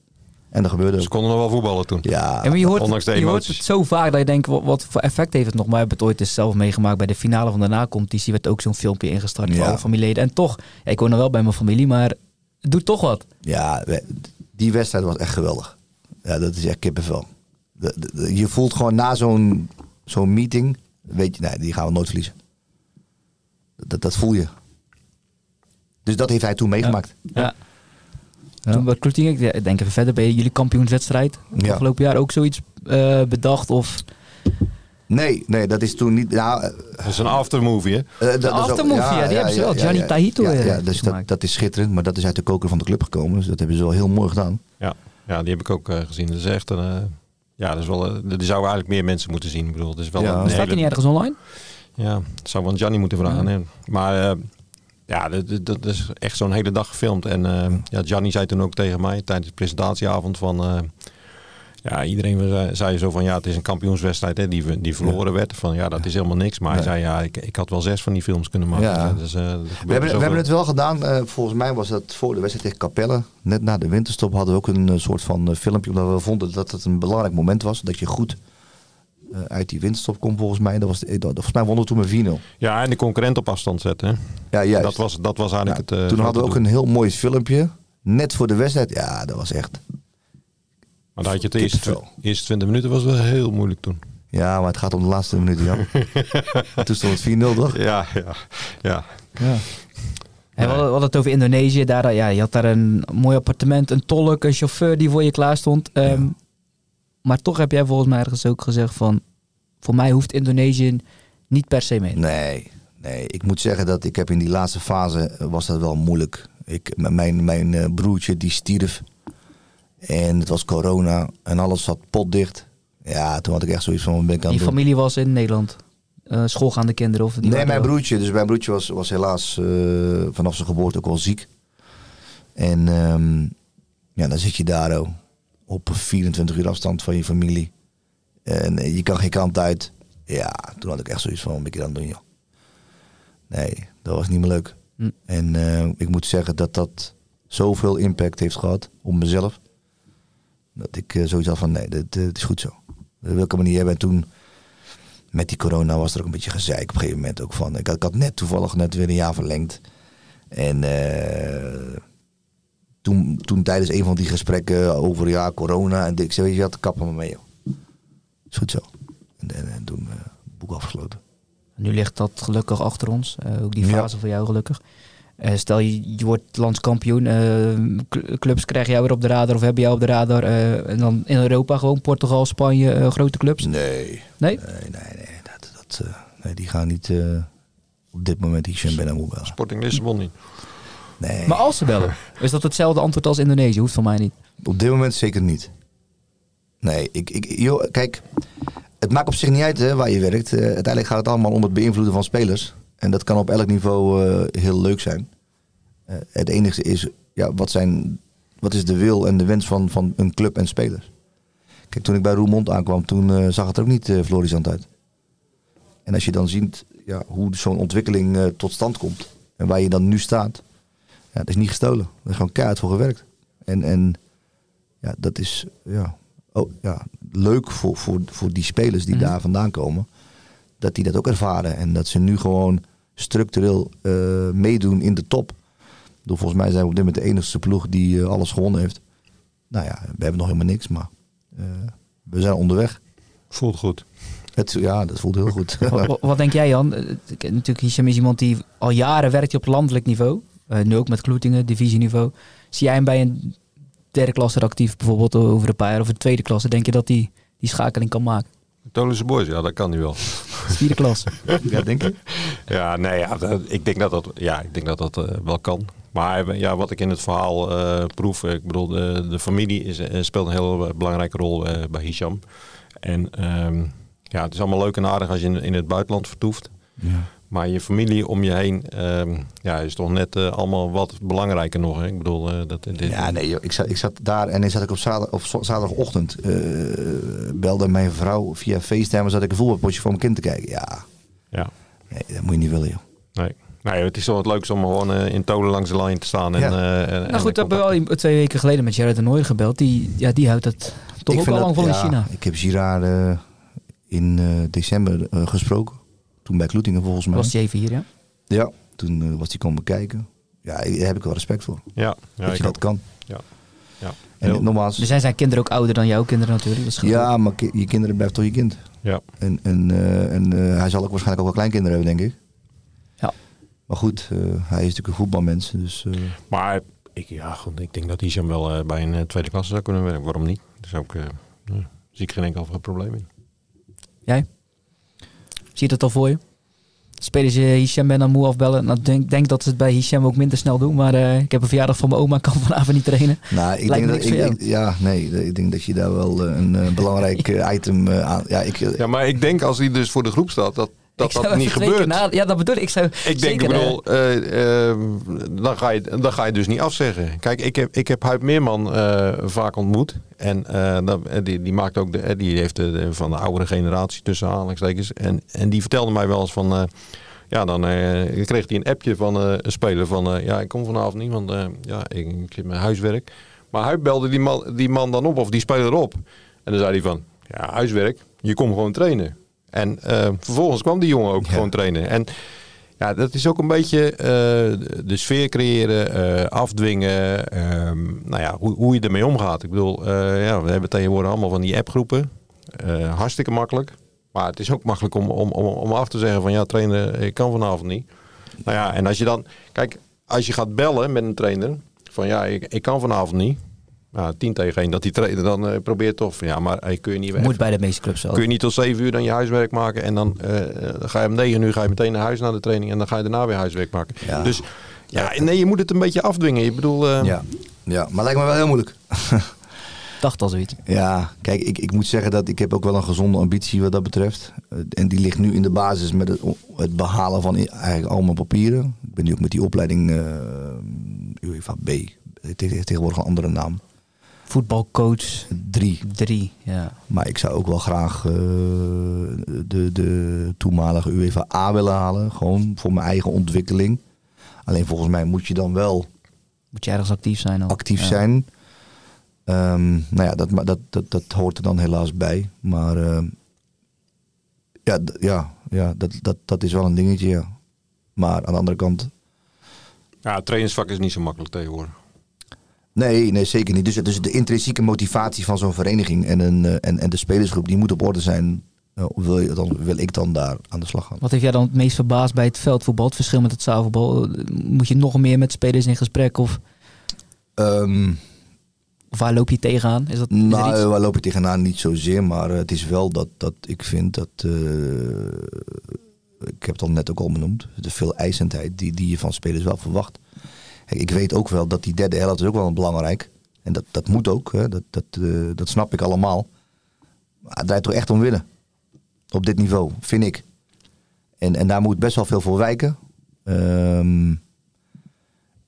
En dat gebeurde ook. Ze konden nog wel voetballen toen. Ja, en je hoort, ondanks de emoties. Je hoort het zo vaak dat je denkt, wat, wat voor effect heeft het nog? Maar we hebben het ooit eens zelf meegemaakt bij de finale van de na-competitie. Werd ook zo'n filmpje ingestart ja. voor alle familieleden. En toch, ja, ik woon nog wel bij mijn familie, maar het doet toch wat. Ja, die wedstrijd was echt geweldig. Ja, dat is echt kippenvel. De, de, de, je voelt gewoon na zo'n zo'n meeting, weet je, nee, die gaan we nooit verliezen. Dat, dat voel je. Dus dat heeft hij toen meegemaakt. Ja. ja. Ja. Toen bij Kloetinge, ik denk even verder, bij jullie kampioenswedstrijd ja. afgelopen jaar ook zoiets uh, bedacht of... Nee, nee, dat is toen niet... Nou, uh, dat is een aftermovie, hè? Uh, dat, een aftermovie, ja, ja, die ja, hebben ze wel. Ja, Gianni ja, Tahito ja, ja, ja, dus dat, dat is schitterend, maar dat is uit de koker van de club gekomen. Dus dat hebben ze wel heel mooi gedaan. Ja, ja die heb ik ook uh, gezien. Dat is echt een... Uh, ja, dat is wel... Uh, die zouden eigenlijk meer mensen moeten zien. Ik bedoel, dat is wel... Ja. Een staat hele... je niet ergens online? Ja, dat zou wel Gianni moeten vragen. Ja. Hè? Maar... Uh, Ja, dat, dat is echt zo'n hele dag gefilmd. En uh, ja, Gianni zei toen ook tegen mij tijdens de presentatieavond van... Uh, ja, iedereen zei, zei zo van ja, het is een kampioenswedstrijd hè, die, die verloren ja. werd. Van ja, dat is helemaal niks. Maar ja. hij zei ja, ik, ik had wel zes van die films kunnen maken. Ja. Dus, uh, we hebben, we hebben het wel gedaan. Uh, volgens mij was dat voor de wedstrijd tegen Capelle. Net na de winterstop hadden we ook een uh, soort van uh, filmpje. Omdat we vonden dat het een belangrijk moment was. Dat je goed... Uh, uit die winststop komt volgens mij. Dat was, dat, volgens mij wonnen we toen met vier nul. Ja, en de concurrent op afstand zetten. Hè? Ja, juist. Dat was, dat was eigenlijk nou, het... Uh, toen hadden we ook doen. een heel mooi filmpje. Net voor de wedstrijd. Ja, dat was echt... Maar daar had je de eerste, eerste twintig minuten was wel heel moeilijk toen. Ja, maar het gaat om de laatste minuten, Jan. Toen stond het vier nul, toch? Ja, ja, ja. ja. En we hadden het over Indonesië. Daar, ja, je had daar een mooi appartement, een tolk, een chauffeur die voor je klaar stond. Um, ja. Maar toch heb jij volgens mij ergens ook gezegd van... voor mij hoeft Indonesië niet per se mee. Nee, nee. Ik moet zeggen dat ik heb in die laatste fase... was dat wel moeilijk. Ik, mijn, mijn broertje die stierf. En het was corona. En alles zat potdicht. Ja, toen had ik echt zoiets van... Ben ik aan die familie doen. was in Nederland? Uh, schoolgaande kinderen? Of die nee, mijn broertje. Dus mijn broertje was, was helaas uh, vanaf zijn geboorte ook wel ziek. En um, ja, dan zit je daar ook. Op vierentwintig uur afstand van je familie. En je kan geen kant uit. Ja, toen had ik echt zoiets van, wat ben ik aan het doen, joh. Nee, dat was niet meer leuk. Mm. En uh, ik moet zeggen dat dat zoveel impact heeft gehad op mezelf. Dat ik uh, zoiets had van, nee, dit, dit is goed zo. Dat wil ik helemaal niet hebben. En toen, met die corona was er ook een beetje gezeik op een gegeven moment ook van. Ik had, ik had net toevallig net weer een jaar verlengd. En... Uh, Toen, toen tijdens een van die gesprekken over ja, corona en ik zei, weet je wat, kappen me mee, joh. Is goed zo. En, en, en toen uh, het boek afgesloten. Nu ligt dat gelukkig achter ons. Uh, ook die fase ja. voor jou gelukkig. Uh, stel, je, je wordt landskampioen. Uh, clubs krijgen jou weer op de radar of hebben jou op de radar. Uh, en dan in Europa gewoon Portugal, Spanje, uh, grote clubs? Nee. Nee? Nee, nee, nee. Dat, dat, uh, nee die gaan niet uh, op dit moment Hicham Benhammou. Sporting Lissabon niet. Nee. Maar als ze bellen, is dat hetzelfde antwoord als Indonesië? Hoeft van mij niet. Op dit moment zeker niet. Nee, ik, ik, joh, kijk, het maakt op zich niet uit hè, waar je werkt. Uh, uiteindelijk gaat het allemaal om het beïnvloeden van spelers. En dat kan op elk niveau uh, heel leuk zijn. Uh, het enige is, ja, wat, zijn, wat is de wil en de wens van, van een club en spelers? Kijk, toen ik bij Roermond aankwam, toen uh, zag het er ook niet uh, florissant uit. En als je dan ziet ja, hoe zo'n ontwikkeling uh, tot stand komt en waar je dan nu staat, ja, dat is niet gestolen. Er is gewoon keihard voor gewerkt. En, en ja, dat is ja, oh, ja, leuk voor, voor, voor die spelers die mm. daar vandaan komen, dat die dat ook ervaren en dat ze nu gewoon structureel uh, meedoen in de top. Door, volgens mij zijn we op dit moment de enigste ploeg die uh, alles gewonnen heeft. Nou ja, we hebben nog helemaal niks, maar uh, we zijn onderweg. Voelt goed. Het, ja, dat voelt heel goed. Wat, wat denk jij, Jan? Natuurlijk, Hicham is iemand die al jaren werkt op landelijk niveau. Uh, nu ook met Kloetinge, divisieniveau. Zie jij hem bij een derde klasse actief, bijvoorbeeld over een paar jaar, of een tweede klasse? Denk je dat hij die, die schakeling kan maken? Terneuzen Boys, ja, dat kan hij wel. Vierde klasse. Ja, denk ik. Ja, nee, ja, dat, ik denk dat dat, ja, ik denk dat dat uh, wel kan. Maar ja, wat ik in het verhaal uh, proef, ik bedoel, de, de familie is, uh, speelt een heel belangrijke rol uh, bij Hicham. En um, ja, het is allemaal leuk en aardig als je in, in het buitenland vertoeft. Ja. Maar je familie om je heen um, ja, is toch net uh, allemaal wat belangrijker nog. Hè? Ik bedoel, uh, dat, dit... Ja, nee, joh, ik, zat, ik zat daar en dan zat ik op, zaterdag, op zaterdagochtend. Uh, belde mijn vrouw via FaceTime, zat ik een voetbalpotje voor mijn kind te kijken. Ja, ja. Nee, dat moet je niet willen, joh. Nee. Nee, het is wel het leukste om gewoon uh, in tolen langs de lijn te staan. En, ja. uh, en, nou en goed, dat hebben we al twee weken geleden met Jurriën Nooy gebeld. Die, ja, die houdt het toch ik ook al lang vol ja, in China. Ik heb Girard uh, in uh, december uh, gesproken. Toen bij Kloetinge volgens mij. Was hij even hier, ja? Ja, toen uh, was hij komen kijken. Ja, daar heb ik wel respect voor. Ja, ja dat je dat kan. Ja. Ja. En ja. Nogmaals, dus zijn zijn kinderen ook ouder dan jouw kinderen natuurlijk? Dat is ja, maar ki- je kinderen blijft toch je kind. Ja. En, en, uh, en uh, hij zal ook waarschijnlijk ook wel kleinkinderen hebben, denk ik. Ja. Maar goed, uh, hij is natuurlijk een voetbalmens. Dus, uh... Maar ik, ja, goed, ik denk dat Hicham wel uh, bij een uh, tweede klasse zou kunnen werken. Waarom niet? Dus ook uh, uh, zie ik geen enkel probleem in. Jij? Ziet het al voor je? Spelen ze Hicham Benhammou afbellen? Nou, ik denk, denk dat ze het bij Hicham ook minder snel doen. Maar uh, ik heb een verjaardag van mijn oma, kan vanavond niet trainen. Nou, ik denk dat, ik, ik, ja, nee, ik denk dat je daar wel een uh, belangrijk uh, item uh, aan... Ja, ik, uh, ja, maar ik denk als hij dus voor de groep staat... dat dat, dat niet gebeurt. Na, ja, dat bedoel ik. Ik, zou ik denk, ik bedoel, uh, uh, dan, ga je, dan ga je dus niet afzeggen. Kijk, ik heb, ik heb Huib Meerman uh, vaak ontmoet. En uh, die, die, maakt ook de, die heeft de, van de oudere generatie tussen aanhalingstekens. En, en die vertelde mij wel eens van... Uh, ja, dan uh, kreeg hij een appje van uh, een speler van... Uh, ja, ik kom vanavond niet, want uh, ja, ik, ik zit met huiswerk. Maar Huib belde die man, die man dan op, of die speler op. En dan zei hij van, ja, huiswerk, je komt gewoon trainen. En uh, vervolgens kwam die jongen ook ja. gewoon trainen. En ja, dat is ook een beetje uh, de sfeer creëren, uh, afdwingen. Um, nou ja, hoe, hoe je ermee omgaat. Ik bedoel, uh, ja, we hebben tegenwoordig allemaal van die appgroepen. Uh, hartstikke makkelijk. Maar het is ook makkelijk om, om, om, om af te zeggen van ja, trainen, ik kan vanavond niet. Nou ja, en als je dan... Kijk, als je gaat bellen met een trainer van ja, ik, ik kan vanavond niet. Nou, tien tegen één, dat die trainer dan uh, probeert toch. Ja, maar hey, kun je niet weg. Moet bij de meeste clubs zelf. Kun je niet tot zeven uur dan je huiswerk maken. En dan uh, ga je om negen uur ga je meteen naar huis naar de training. En dan ga je daarna weer huiswerk maken. Ja. Dus ja, nee, je moet het een beetje afdwingen. Ik bedoel... Uh... Ja. ja, maar lijkt me wel heel moeilijk. Dacht al zoiets. Ja, kijk, ik, ik moet zeggen dat ik heb ook wel een gezonde ambitie wat dat betreft. Uh, en die ligt nu in de basis met het, het behalen van eigenlijk allemaal papieren. Ik ben nu ook met die opleiding uh, UEFA B. Het heeft tegenwoordig een andere naam. Voetbalcoach drie. Drie, ja. Maar ik zou ook wel graag uh, de, de toenmalige UEFA A willen halen. Gewoon voor mijn eigen ontwikkeling. Alleen volgens mij moet je dan wel... Moet je ergens actief zijn. Ook. Actief ja. zijn. Um, nou ja, dat, dat, dat, dat hoort er dan helaas bij. Maar uh, ja, d- ja, ja dat, dat, dat is wel een dingetje, ja. Maar aan de andere kant... Ja, het trainersvak is niet zo makkelijk tegenwoordig. Nee, nee, zeker niet. Dus, dus de intrinsieke motivatie van zo'n vereniging en, een, uh, en, en de spelersgroep, die moet op orde zijn. Uh, wil, je, dan, wil ik dan daar aan de slag gaan. Wat heeft jij dan het meest verbaasd bij het veldvoetbal, het verschil met het zaalvoetbal? Moet je nog meer met spelers in gesprek? Of, um, of waar loop je tegenaan? Is dat, is nou, er iets? Waar loop je tegenaan? Niet zozeer, maar uh, het is wel dat, dat ik vind dat, uh, ik heb het al net ook al benoemd, de veel eisendheid die, die je van spelers wel verwacht. Ik weet ook wel dat die derde helft is ook wel belangrijk. En dat, dat moet ook. Hè. Dat, dat, uh, dat snap ik allemaal. Maar het draait toch echt om winnen. Op dit niveau, vind ik. En, en daar moet best wel veel voor wijken. Um,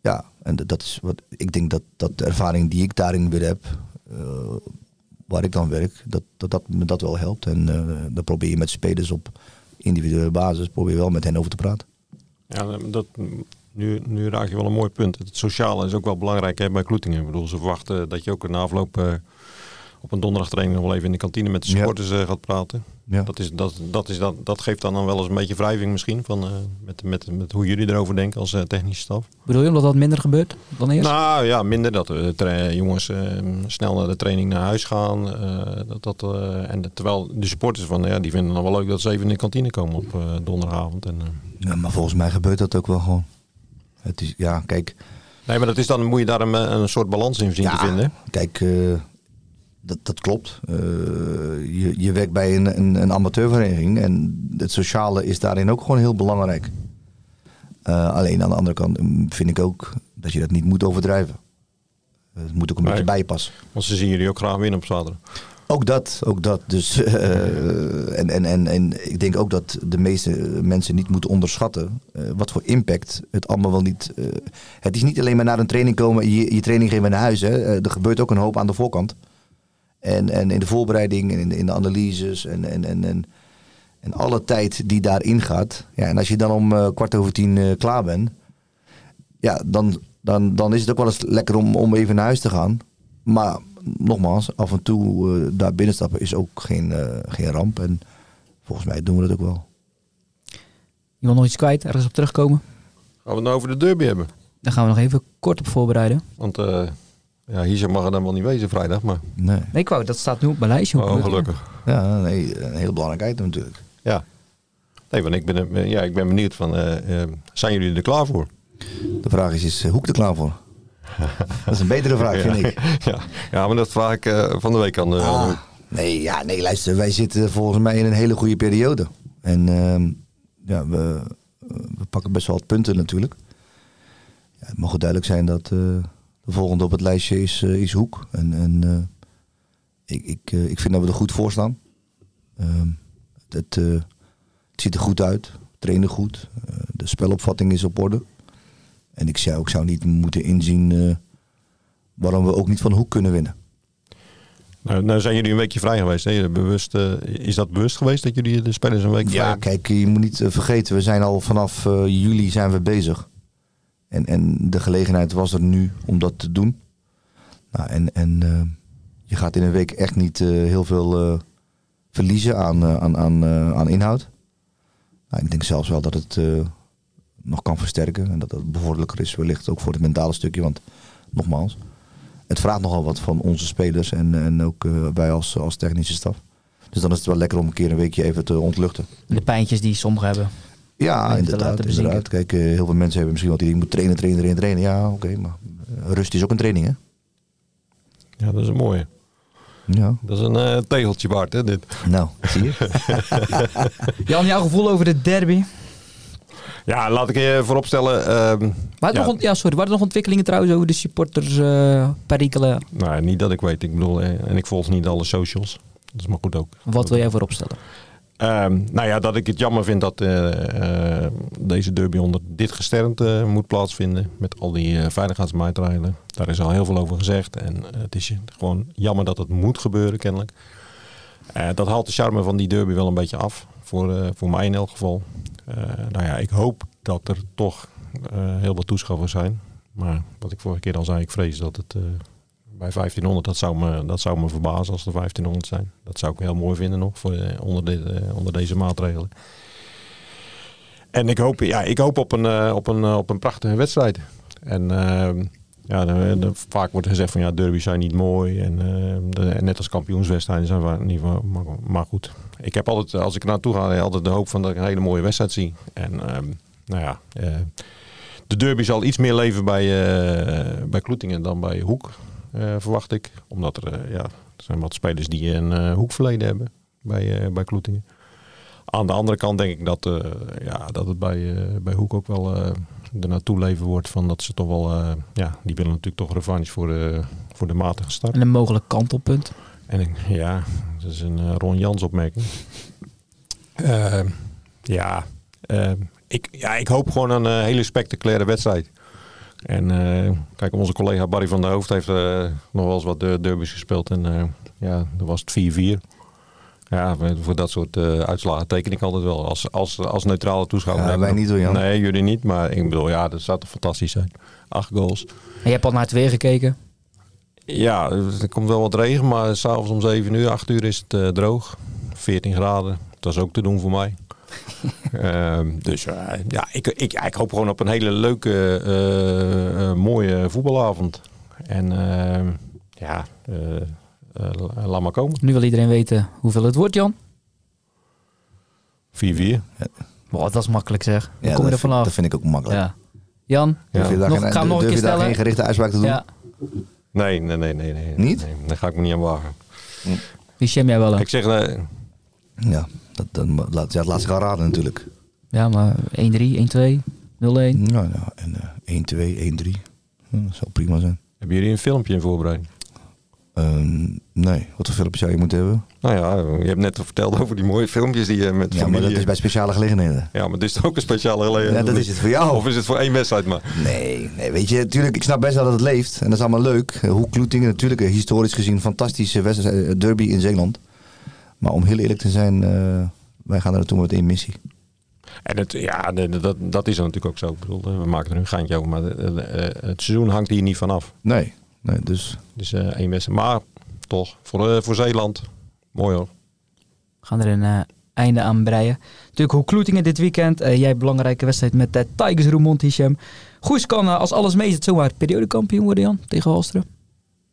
ja, en dat is wat ik denk dat, dat de ervaring die ik daarin weer heb, uh, waar ik dan werk, dat, dat, dat me dat wel helpt. En uh, dan probeer je met spelers op individuele basis, probeer je wel met hen over te praten. Ja, dat, nu, nu raak je wel een mooi punt. Het sociale is ook wel belangrijk hè, bij Kloetingen. Ik bedoel, ze verwachten dat je ook na afloop uh, op een donderdagtraining nog wel even in de kantine met de supporters ja. uh, gaat praten. Ja. Dat, is, dat, dat, is, dat, dat geeft dan, dan wel eens een beetje wrijving misschien, van, uh, met, met, met hoe jullie erover denken als uh, technische staf. Bedoel je omdat dat minder gebeurt dan eerst? Nou ja, minder dat de tra- jongens uh, snel naar de training naar huis gaan. Uh, dat, dat, uh, en de, terwijl de supporters van, ja, die vinden dan wel leuk dat ze even in de kantine komen op uh, donderdagavond. En, uh, ja, maar volgens mij gebeurt dat ook wel gewoon. Het is, ja, kijk. Nee, maar dat is dan, moet je daar een, een soort balans in zien ja, te vinden. Kijk... Uh, Dat, dat klopt. Uh, je, je werkt bij een, een, een amateurvereniging en het sociale is daarin ook gewoon heel belangrijk. Uh, alleen aan de andere kant vind ik ook dat je dat niet moet overdrijven. Het moet ook een nee. beetje bijpassen. Want ze zien jullie ook graag winnen op zaterdag. Ook dat, ook dat. Dus, uh, en, en, en, en ik denk ook dat de meeste mensen niet moeten onderschatten uh, wat voor impact het allemaal wel niet... Uh, het is niet alleen maar naar een training komen, je, je training geven naar huis. Hè. Uh, er gebeurt ook een hoop aan de voorkant. En, en in de voorbereiding en in, in de analyses en, en, en, en, en alle tijd die daarin gaat. Ja, en als je dan om uh, kwart over tien uh, klaar bent, ja, dan, dan, dan is het ook wel eens lekker om, om even naar huis te gaan. Maar nogmaals, af en toe uh, daar binnenstappen is ook geen, uh, geen ramp. En volgens mij doen we dat ook wel. Je wil nog iets kwijt, ergens op terugkomen? Gaan we het nou over de derby hebben? Daar gaan we nog even kort op voorbereiden. Want... Uh... Ja, hier mag er dan wel niet wezen vrijdag, maar... Nee, nee ik wou, dat staat nu op mijn lijstje. Oh, gelukkig. Ja, nee, een heel belangrijk item natuurlijk. Ja, nee, want ik ben, ja, ik ben benieuwd van, uh, uh, zijn jullie er klaar voor? De vraag is, is Hoek er klaar voor? Dat is een betere vraag, ja. vind ik. Ja. ja, maar dat vraag ik uh, van de week aan de uh, ah, nee, ja, nee, luister, wij zitten volgens mij in een hele goede periode. En uh, ja, we, we pakken best wel wat punten natuurlijk. Ja, het mag goed duidelijk zijn dat... Uh, De volgende op het lijstje is, uh, is Hoek. En, en uh, ik, ik, uh, ik vind dat we er goed voor staan. Uh, het, uh, het ziet er goed uit. Trainen goed. Uh, de spelopvatting is op orde. En ik zou, ik zou niet moeten inzien uh, waarom we ook niet van Hoek kunnen winnen. Nou, nou zijn jullie een weekje vrij geweest. Hè? Bewust, uh, is dat bewust geweest dat jullie de spelers een week vrij hebben? Ja, kijk, je moet niet uh, vergeten. We zijn al vanaf uh, juli zijn we bezig. En, en de gelegenheid was er nu om dat te doen. Nou, en en uh, je gaat in een week echt niet uh, heel veel uh, verliezen aan, uh, aan, aan, uh, aan inhoud. Nou, ik denk zelfs wel dat het uh, nog kan versterken. En dat het bevorderlijker is wellicht ook voor het mentale stukje. Want nogmaals, het vraagt nogal wat van onze spelers. En, en ook uh, wij als, als technische staf. Dus dan is het wel lekker om een keer een weekje even te ontluchten. De pijntjes die sommigen hebben. Ja, inderdaad, inderdaad. Kijk, uh, heel veel mensen hebben misschien wat die moet trainen, trainen, trainen, trainen. Ja, oké, okay, maar rust is ook een training, hè? Ja, dat is een mooie. Ja. Dat is een uh, tegeltje waard, hè, dit. Nou, zie je. Jan, jouw gevoel over de derby? Ja, laat ik je vooropstellen. Um, waren, ja. Nog, ja, sorry, waren er nog ontwikkelingen trouwens over de supporters uh, perikelen? Nou, niet dat ik weet. Ik bedoel, eh, en ik volg niet alle socials. Dat is maar goed ook. Wat wil jij vooropstellen? Um, nou ja, dat ik het jammer vind dat uh, uh, deze derby onder dit gesternte uh, moet plaatsvinden. Met al die uh, veiligheidsmaatregelen. Daar is al heel veel over gezegd. En uh, het is gewoon jammer dat het moet gebeuren, kennelijk. Uh, dat haalt de charme van die derby wel een beetje af. Voor, uh, voor mij in elk geval. Uh, nou ja, ik hoop dat er toch uh, heel wat toeschouwers zijn. Maar wat ik vorige keer al zei, ik vrees dat het... Uh, Bij vijftienhonderd, dat zou, me, dat zou me verbazen als er vijftienhonderd zijn. Dat zou ik heel mooi vinden nog, voor, onder, de, onder deze maatregelen. En ik hoop, ja, ik hoop op, een, op, een, op een prachtige wedstrijd. En uh, ja, de, de, vaak wordt gezegd van ja, derby's zijn niet mooi. En uh, de, net als kampioenswedstrijden zijn vaak niet maar, maar goed, ik heb altijd, als ik er naartoe ga, altijd de hoop van dat ik een hele mooie wedstrijd zie. En uh, nou ja... Uh, de derby zal iets meer leven bij, uh, bij Kloetingen dan bij Hoek. Uh, verwacht ik. Omdat er, uh, ja, er zijn wat spelers die een uh, hoekverleden hebben bij, uh, bij Kloetingen. Aan de andere kant denk ik dat, uh, ja, dat het bij, uh, bij Hoek ook wel uh, ernaartoe leven wordt. Van dat ze toch wel, uh, ja, die willen natuurlijk toch revanche voor de, voor de matige start. En een mogelijk kantelpunt. En ik, ja, dat is een Ron Jans opmerking. Uh, ja, uh, ik, ja, ik hoop gewoon een uh, hele spectaculaire wedstrijd. En uh, kijk, onze collega Barry van der Hoofd heeft uh, nog wel eens wat derbies gespeeld. En uh, ja, dat was het vier vier. Ja, voor dat soort uh, uitslagen teken ik altijd wel. Als, als, als neutrale toeschouwer. Ja, wij niet, hoor, Jan. Nee, jullie niet. Maar ik bedoel, ja, dat zou toch fantastisch zijn. Acht goals. En je hebt al naar het weer gekeken? Ja, er komt wel wat regen. Maar s'avonds om zeven uur, acht uur is het uh, droog. veertien graden. Dat is ook te doen voor mij. uh, dus uh, ja, ik, ik, ik hoop gewoon op een hele leuke, uh, uh, mooie voetbalavond. En uh, ja... Uh, Uh, laat maar komen. Nu wil iedereen weten hoeveel het wordt, Jan. vier vier. Ja. Wow, dat is makkelijk, zeg. Ja, kom je er vanaf? Dat vind ik ook makkelijk. Ja. Jan, ja. Nog, gaan durf nog een keer je daar geen gerichte uitspraak te doen? Ja. Nee, nee, nee, nee, nee. Niet? Nee, daar ga ik me niet aan wagen. Hm. Die sham jij wel aan. Ik zeg... Nee. Ja, dat, dat, laat, ja, dat laat zich gaan raden natuurlijk. Ja, maar één drie, één twee, nul één. Nou ja, en uh, één twee, één drie. Hm, dat zou prima zijn. Hebben jullie een filmpje in voorbereiding? Uh, nee, wat voor filmpjes zou je moeten hebben? Nou ja, je hebt net verteld over die mooie filmpjes die je met ja, familie... Ja, maar dat is bij speciale gelegenheden. Ja, dat is ook een speciale gelegenheid. Ja, dat is het voor jou. Of is het voor één wedstrijd maar? Nee, nee, weet je, natuurlijk, ik snap best dat het leeft. En dat is allemaal leuk. Hoe Kloetinge, natuurlijk historisch gezien fantastische wedstrijd, derby in Zeeland. Maar om heel eerlijk te zijn, uh, wij gaan er naartoe met één missie. En het, ja, dat, dat is dan natuurlijk ook zo. Ik bedoel, we maken er een geintje over, maar het seizoen hangt hier niet vanaf. Nee. Nee, dus dus uh, één wedstrijd. Maar toch, voor, uh, voor Zeeland. Mooi, hoor. We gaan er een uh, einde aan breien. Natuurlijk Hoek Kloetinge dit weekend. Uh, jij belangrijke wedstrijd met de uh, Tigers Roermond, Hicham. Goes kan uh, als alles meezit zomaar periodekampioen worden, Jan, tegen Halsteren.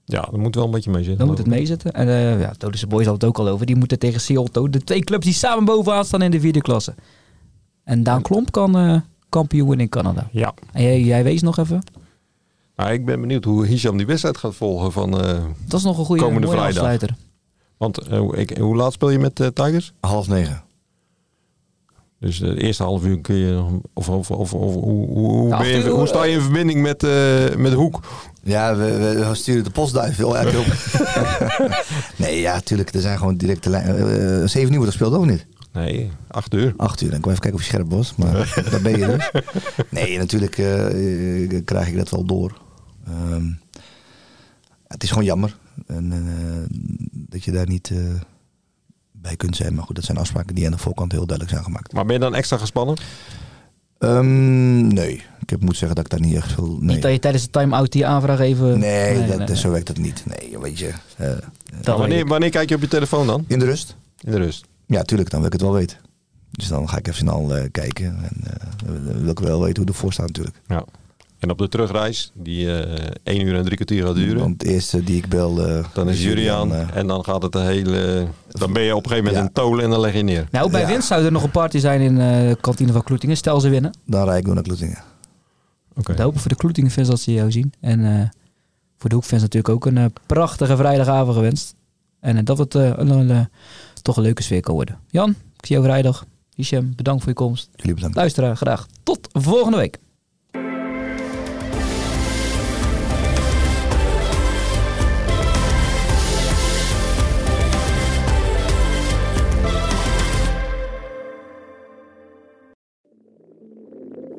Ja, dat moet wel een beetje meezitten. Dan moet het meezitten. En uh, ja, Terneuzen Boys had het ook al over. Die moeten tegen Seattle. De twee clubs die samen bovenaan staan in de vierde klasse. En Daan Klomp kan uh, kampioen worden in Canada. Ja. En jij, jij wees nog even... Nou, ik ben benieuwd hoe Hicham die wedstrijd gaat volgen van uh, dat is nog een goede, komende vrijdag. Afsluiter. Want uh, ik, hoe laat speel je met uh, Tigers? Half negen. Dus de eerste half uur kun je... Of, of, of, of hoe, hoe, nou, je, uur, hoe sta je in verbinding met, uh, met Hoek? Ja, we, we sturen de postduif heel erg op. Nee, ja, tuurlijk. Er zijn gewoon directe lijnen. Uh, zeven uur wordt gespeeld ook niet. Nee, acht uur. Acht uur, dan kom ik even kijken of je scherp was. Maar daar ben je dus. Nee, natuurlijk uh, krijg ik dat wel door. Um, het is gewoon jammer en, uh, dat je daar niet uh, bij kunt zijn. Maar goed, dat zijn afspraken die aan de voorkant heel duidelijk zijn gemaakt. Maar ben je dan extra gespannen? Um, nee, ik moet zeggen dat ik daar niet echt veel... Nee. Niet dat je tijdens de time-out die aanvraag even... Nee, nee, dat, nee, nee. Zo werkt dat niet. Nee, weet je, uh, dat wanneer, wanneer kijk je op je telefoon dan? In de rust. In de rust. Ja, tuurlijk, dan wil ik het wel weten. Dus dan ga ik even snel uh, kijken. En uh, dan wil ik wel weten hoe ervoor staat natuurlijk. Ja. En op de terugreis, die uh, één uur en drie kwartier gaat duren. Want het eerste die ik bel... Uh, dan is Jurriën uh, en dan gaat het de hele... Dan ben je op een gegeven moment ja. Een tolen en dan leg je neer. Nou, bij ja. Winst zou er nog een party zijn in uh, de kantine van Kloetinge. Stel ze winnen. Dan rijd ik door naar Kloetinge. Okay. We hopen voor de Kloetinge-fans dat ze jou zien. En uh, voor de Hoek-fans natuurlijk ook een uh, prachtige vrijdagavond gewenst. En uh, dat wordt uh, een... Uh, toch een leuke sfeer kan worden. Jan, ik zie jou vrijdag. Hicham, bedankt voor je komst. Jullie bedankt. Luisteraar, graag tot volgende week.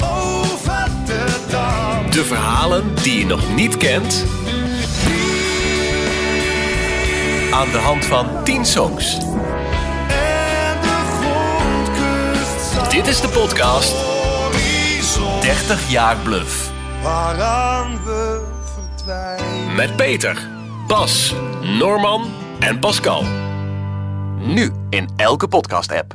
Over de dam. De verhalen die je nog niet kent... aan de hand van tien songs. En de dit is de podcast dertig jaar Bluf. Waaraan we verdwijnen. Met Peter, Bas, Norman en Pascal. Nu in elke podcast-app.